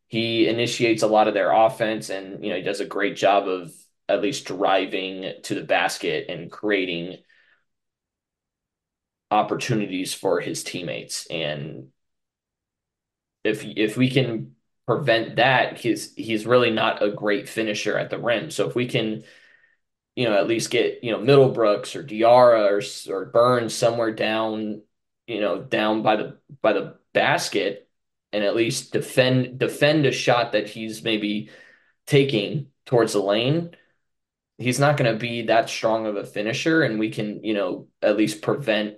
he initiates a lot of their offense, and, you know, he does a great job of at least driving to the basket and creating opportunities for his teammates. And if, if we can prevent that, he's, he's really not a great finisher at the rim. So if we can, you know, at least get, you know, Middlebrooks or Diarra or, or Burns somewhere down, you know, down by the by the basket, and at least defend defend a shot that he's maybe taking towards the lane, he's not going to be that strong of a finisher, and we can, you know, at least prevent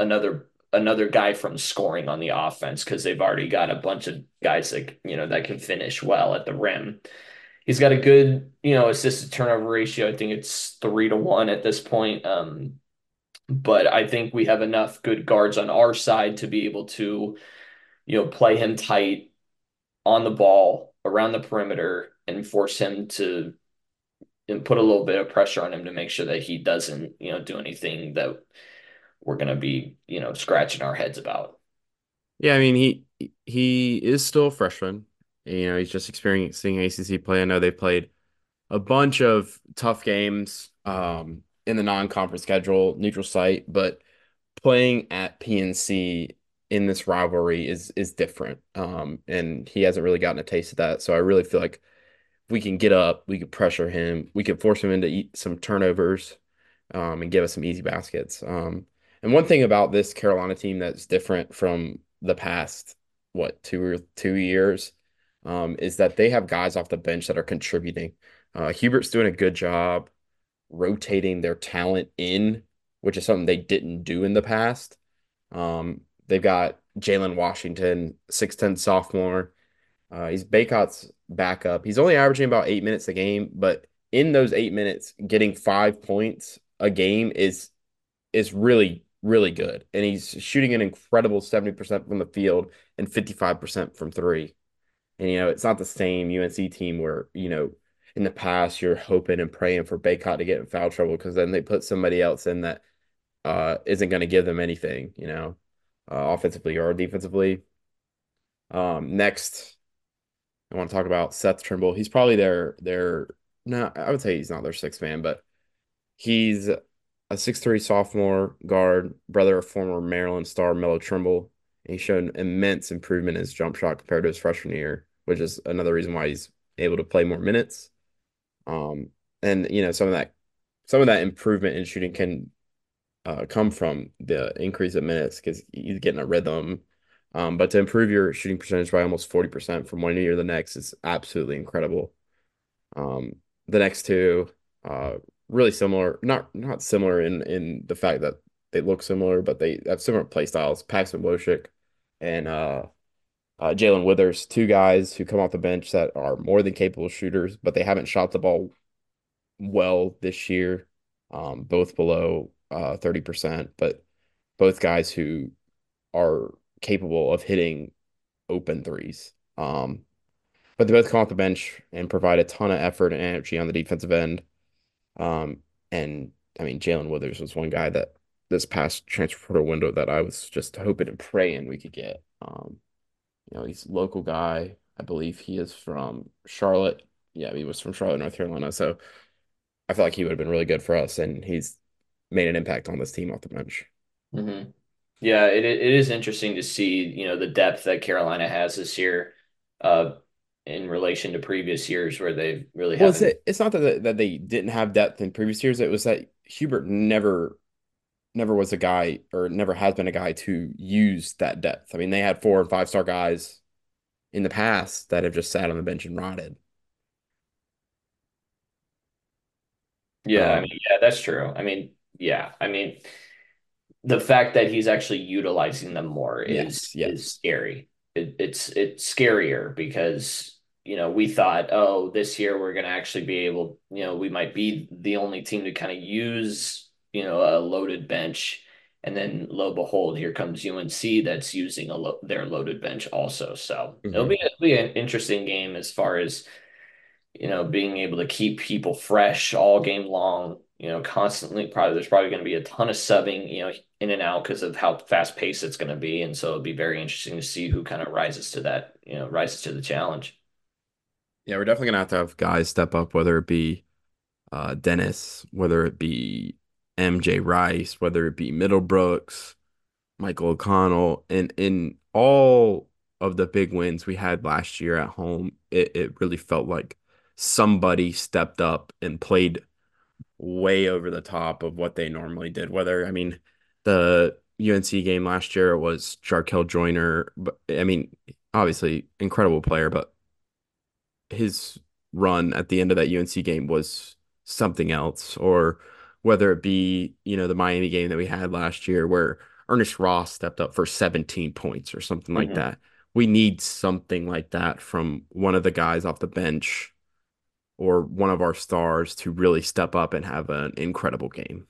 another another guy from scoring on the offense, because they've already got a bunch of guys that, you know, that can finish well at the rim. He's got a good, you know, assist to turnover ratio. I think it's three to one at this point. Um But I think we have enough good guards on our side to be able to, you know, play him tight on the ball around the perimeter and force him to and put a little bit of pressure on him to make sure that he doesn't, you know, do anything that we're going to be, you know, scratching our heads about. Yeah, I mean, he he is still a freshman. You know, he's just experiencing A C C play. I know they played a bunch of tough games um, in the non-conference schedule, neutral site, but playing at P N C in this rivalry is is different, um, and he hasn't really gotten a taste of that. So I really feel like we can get up, we can pressure him, we can force him into eat some turnovers um, and give us some easy baskets. Um, and one thing about this Carolina team that's different from the past, what, two or two years, um, is that they have guys off the bench that are contributing. Uh, Hubert's doing a good job rotating their talent in, which is something they didn't do in the past. Um, they've got Jalen Washington, six ten sophomore. Uh, he's Bacot's backup. He's only averaging about eight minutes a game, but in those eight minutes, getting five points a game is is really, really good. And he's shooting an incredible seventy percent from the field and fifty-five percent from three. And, you know, it's not the same U N C team where, you know, in the past you're hoping and praying for Bacot to get in foul trouble because then they put somebody else in that uh, isn't going to give them anything, you know, uh, offensively or defensively. Um, next, I want to talk about Seth Trimble. He's probably their, their no, I would say he's not their sixth man, but he's a six three sophomore guard, brother of former Maryland star Melo Trimble. And he's shown immense improvement in his jump shot compared to his freshman year, which is another reason why he's able to play more minutes. Um, and, you know, some of that some of that improvement in shooting can uh, come from the increase of minutes because he's getting a rhythm. Um, but to improve your shooting percentage by almost forty percent from one year to the next is absolutely incredible. Um, the next two, uh, really similar, not not similar in, in the fact that they look similar, but they have similar play styles. Paxton Wojcik and uh, uh, Jalen Withers, two guys who come off the bench that are more than capable shooters, but they haven't shot the ball well this year, um, both below uh, thirty percent, but both guys who are capable of hitting open threes. Um, but they both come off the bench and provide a ton of effort and energy on the defensive end. Um, and, I mean, Jalen Withers was one guy that this past transfer portal window that I was just hoping and praying we could get. Um, you know, he's a local guy. I believe he is from Charlotte. Yeah, he was from Charlotte, North Carolina. So I feel like he would have been really good for us, and he's made an impact on this team off the bench. Mm-hmm. Yeah, it it is interesting to see, you know, the depth that Carolina has this year uh, in relation to previous years where they really well, haven't. It's not that, that they didn't have depth in previous years. It was that Hubert never never was a guy or never has been a guy to use that depth. I mean, they had four- and five-star guys in the past that have just sat on the bench and rotted. Yeah, um, I mean, yeah, that's true. I mean, yeah, I mean – the fact that he's actually utilizing them more is, yes, yes. is scary. It, it's it's scarier because, you know, we thought, oh, this year we're going to actually be able, you know, we might be the only team to kind of use, you know, a loaded bench. And then lo and behold, here comes U N C that's using a lo- their loaded bench also. So mm-hmm. it'll be, it'll be an interesting game as far as, you know, being able to keep people fresh all game long. You know, constantly, probably there's probably going to be a ton of subbing, you know, in and out because of how fast paced it's going to be. And so it'll be very interesting to see who kind of rises to that, you know, rises to the challenge. Yeah, we're definitely going to have to have guys step up, whether it be uh, Dennis, whether it be M J Rice, whether it be Middlebrooks, Michael O'Connell. And in all of the big wins we had last year at home, it, it really felt like somebody stepped up and played way over the top of what they normally did. Whether, I mean, the U N C game last year was Jarkel Joyner. But, I mean, obviously, incredible player, but his run at the end of that U N C game was something else. Or whether it be, you know, the Miami game that we had last year where Ernest Ross stepped up for seventeen points or something mm-hmm. like that. We need something like that from one of the guys off the bench or one of our stars to really step up and have an incredible game.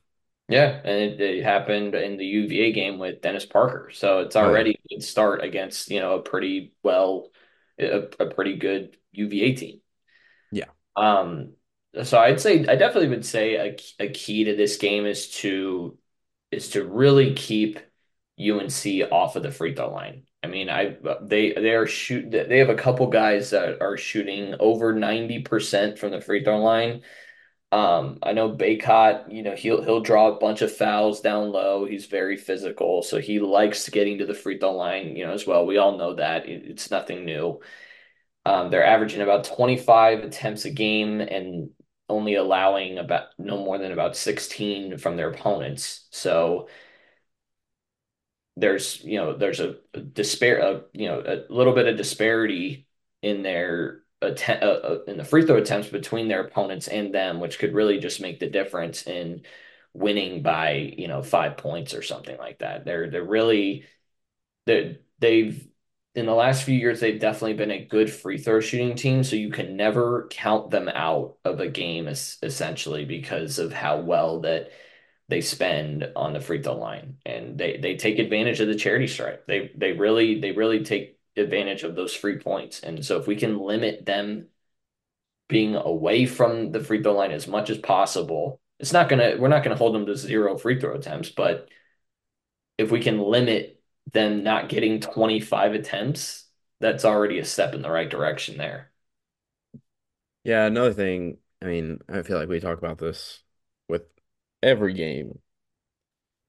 Yeah, and it, it happened in the U V A game with Dennis Parker. So it's already a good start against, you know, a pretty well, a, a pretty good U V A team. Yeah. Um. So I'd say I definitely would say a, a key to this game is to is to really keep U N C off of the free throw line. I mean, I they they are shoot they have a couple guys that are shooting over ninety percent from the free throw line. Um, I know Bacot, you know, he'll he'll draw a bunch of fouls down low. He's very physical, so he likes getting to the free throw line, you know, as well. We all know that. It, it's nothing new. Um, they're averaging about twenty-five attempts a game and only allowing about no more than about sixteen from their opponents. So there's, you know, there's a, a despair, a, you know, a little bit of disparity in their attempt, uh, in the free throw attempts between their opponents and them, which could really just make the difference in winning by, you know, five points or something like that. They're, they're really, they're, they've, in the last few years, they've definitely been a good free throw shooting team. So you can never count them out of a game es- essentially because of how well that they spend on the free throw line. And they, they take advantage of the charity stripe. They, they really, they really take advantage of those free points. And so if we can limit them being away from the free throw line as much as possible, it's not going to, we're not going to hold them to zero free throw attempts, but if we can limit them not getting twenty-five attempts, that's already a step in the right direction there. Yeah, another thing, I mean, I feel like we talk about this with every game.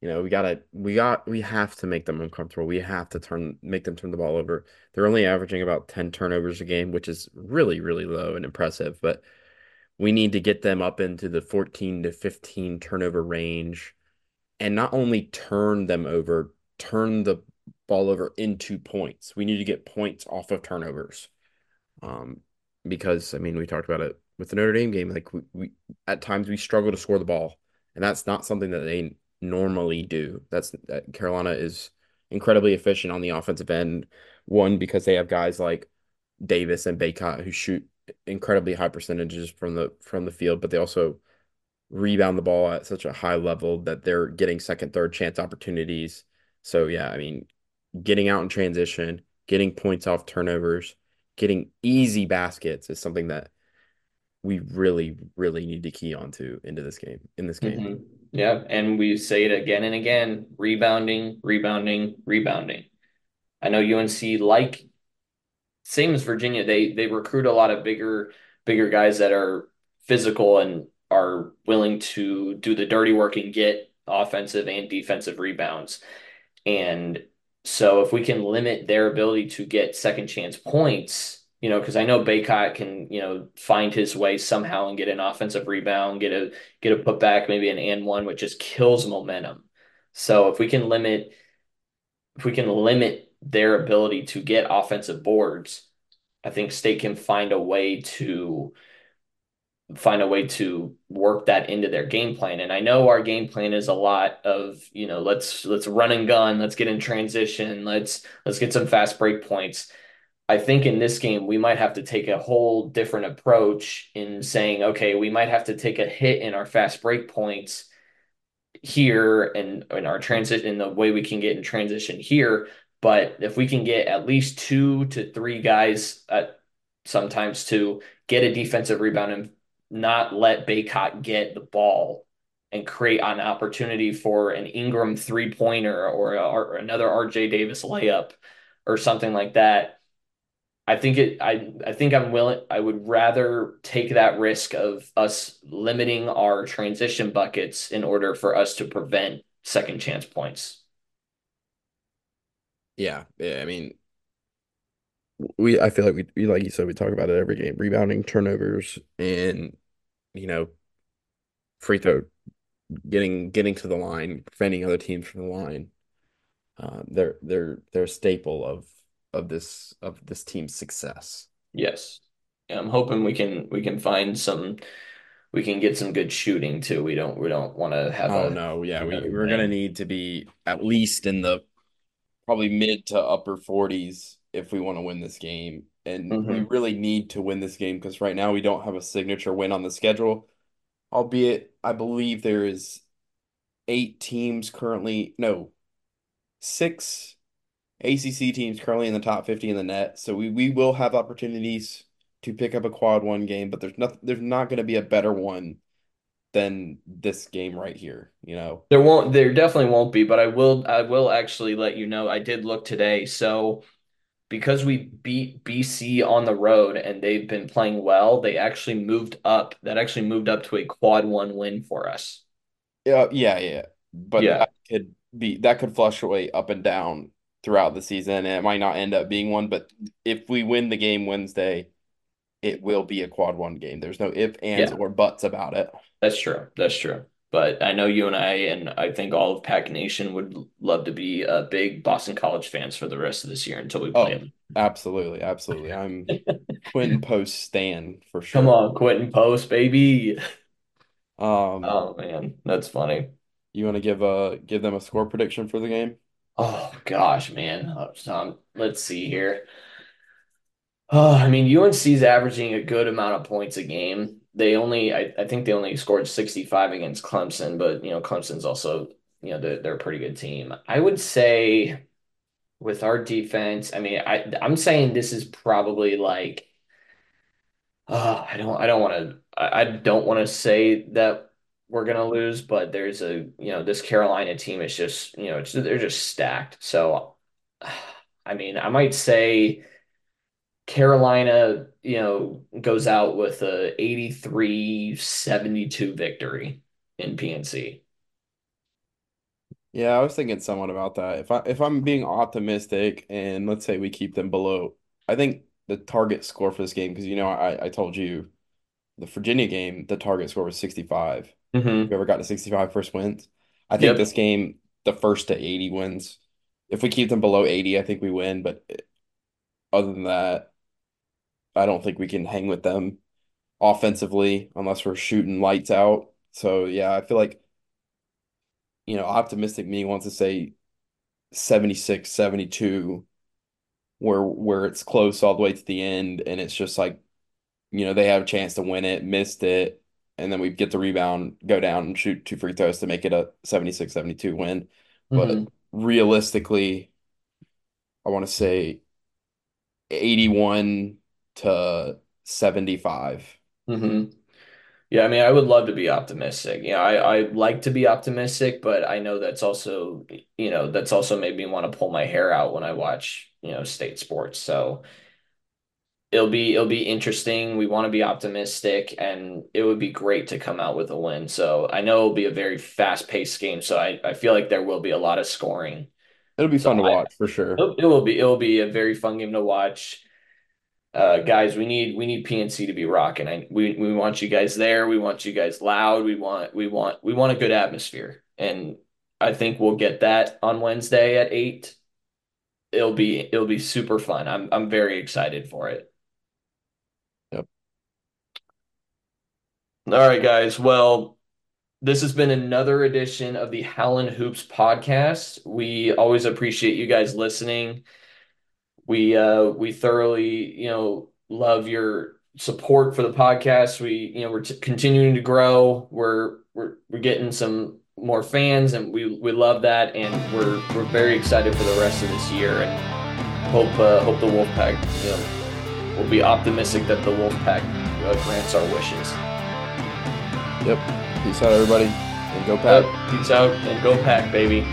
You know, we gotta we got we have to make them uncomfortable. We have to turn make them turn the ball over. They're only averaging about ten turnovers a game, which is really, really low and impressive, but we need to get them up into the fourteen to fifteen turnover range and not only turn them over, turn the ball over into points. We need to get points off of turnovers. Um, because, I mean, we talked about it with the Notre Dame game. Like, we, we at times we struggle to score the ball, and that's not something that they normally do. That's that Carolina is incredibly efficient on the offensive end, one, because they have guys like Davis and Bacot who shoot incredibly high percentages from the from the field, but they also rebound the ball at such a high level that they're getting second, third chance opportunities. So, yeah, I mean, getting out in transition, getting points off turnovers, getting easy baskets is something that we really, really need to key on to into this game, in this game. Mm-hmm. Yeah, and we say it again and again, rebounding, rebounding, rebounding. I know U N C, like, same as Virginia, they they recruit a lot of bigger, bigger guys that are physical and are willing to do the dirty work and get offensive and defensive rebounds. And so if we can limit their ability to get second chance points, you know, because I know Bacot can, you know, find his way somehow and get an offensive rebound, get a get a putback, maybe an and one, which just kills momentum. So if we can limit if we can limit their ability to get offensive boards, I think State can find a way to find a way to work that into their game plan. And I know our game plan is a lot of, you know, let's, let's run and gun, let's get in transition. Let's, let's get some fast break points. I think in this game, we might have to take a whole different approach in saying, okay, we might have to take a hit in our fast break points here and in our transition, in the way we can get in transition here. But if we can get at least two to three guys at sometimes to get a defensive rebound and not let Bacot get the ball and create an opportunity for an Ingram three-pointer or, or another R J Davis layup or something like that. I think it. I I think I'm willing. I would rather take that risk of us limiting our transition buckets in order for us to prevent second chance points. Yeah, yeah. I mean, we. I feel like we, we like you said, we talk about it every game: rebounding, turnovers, and, you know, free throw, getting getting to the line, preventing other teams from the line. Uh, they're they're they're a staple of of this of this team's success. Yes, yeah, I'm hoping we can we can find some, we can get some good shooting too. We don't we don't want to have. Oh a, no, yeah, we we're gonna need to be at least in the probably mid to upper forties if we want to win this game, and mm-hmm. we really need to win this game because right now we don't have a signature win on the schedule. Albeit, I believe there is eight teams currently, no, six A C C teams currently in the top fifty in the net. So we, we will have opportunities to pick up a quad one game, but there's nothing, there's not going to be a better one than this game right here, you know. There won't, there definitely won't be, but I will, I will actually let you know. I did look today. So because we beat B C on the road and they've been playing well, they actually moved up. That actually moved up to a quad one win for us. Yeah, yeah, yeah. But yeah. that could be that could fluctuate up and down throughout the season, and it might not end up being one. But if we win the game Wednesday, it will be a quad one game. There's no ifs, ands, yeah. or buts about it. That's true. That's true. But I know you and I, and I think all of Pack Nation would love to be uh, big Boston College fans for the rest of this year until we play oh, them. Absolutely. Absolutely. I'm Quentin Post stan for sure. Come on, Quentin Post, baby. Um, oh, man. That's funny. You want to give a, give them a score prediction for the game? Oh, gosh, man. Um, let's see here. Oh, I mean, U N C's averaging a good amount of points a game. They only, I, I think they only scored sixty-five against Clemson, but, you know, Clemson's also, you know, they're, they're a pretty good team. I would say with our defense, I mean, I, I'm saying this is probably like, uh, I don't, I don't want to, I, I don't want to say that we're going to lose, but there's a, you know, this Carolina team is just, you know, it's, they're just stacked. So, I mean, I might say Carolina, you know, goes out with a eighty-three seventy-two victory in P N C. Yeah, I was thinking somewhat about that. If I if I'm being optimistic, and let's say we keep them below, I think the target score for this game, because you know I I told you the Virginia game, the target score was sixty-five. Mm-hmm. Whoever got to sixty-five first wins. I think yep. this game, the first to eighty wins. If we keep them below eighty, I think we win. But other than that, I don't think we can hang with them offensively unless we're shooting lights out. So, yeah, I feel like, you know, optimistic me wants to say seventy-six seventy-two, where where it's close all the way to the end, and it's just like, you know, they have a chance to win it, missed it, and then we get the rebound, go down, and shoot two free throws to make it a seventy-six seventy-two win. Mm-hmm. But realistically, I want to say eighty-one to seventy-five. Mm-hmm. Yeah, I mean, I would love to be optimistic. You know, I, I like to be optimistic, but I know that's also, you know, that's also made me want to pull my hair out when I watch, you know, state sports. So it'll be, it'll be interesting. We want to be optimistic, and it would be great to come out with a win. So I know it'll be a very fast-paced game. So I, I feel like there will be a lot of scoring. It'll be so fun to watch I, for sure. It will be. It will be a very fun game to watch. Uh, guys, we need we need P N C to be rocking. I, we we want you guys there. We want you guys loud. We want we want we want a good atmosphere, and I think we'll get that on Wednesday at eight. It'll be it'll be super fun. I'm I'm very excited for it. Yep. All right, guys. Well, this has been another edition of the Howlin' Hoops podcast. We always appreciate you guys listening. We uh, we thoroughly, you know, love your support for the podcast. We, you know, we're t- continuing to grow. We're we're we're getting some more fans, and we we love that. And we're we're very excited for the rest of this year. And hope uh, hope the Wolfpack, you know, will be optimistic that the Wolfpack uh, grants our wishes. Yep. Peace out, everybody, and go Pack. Peace out, and go Pack, baby.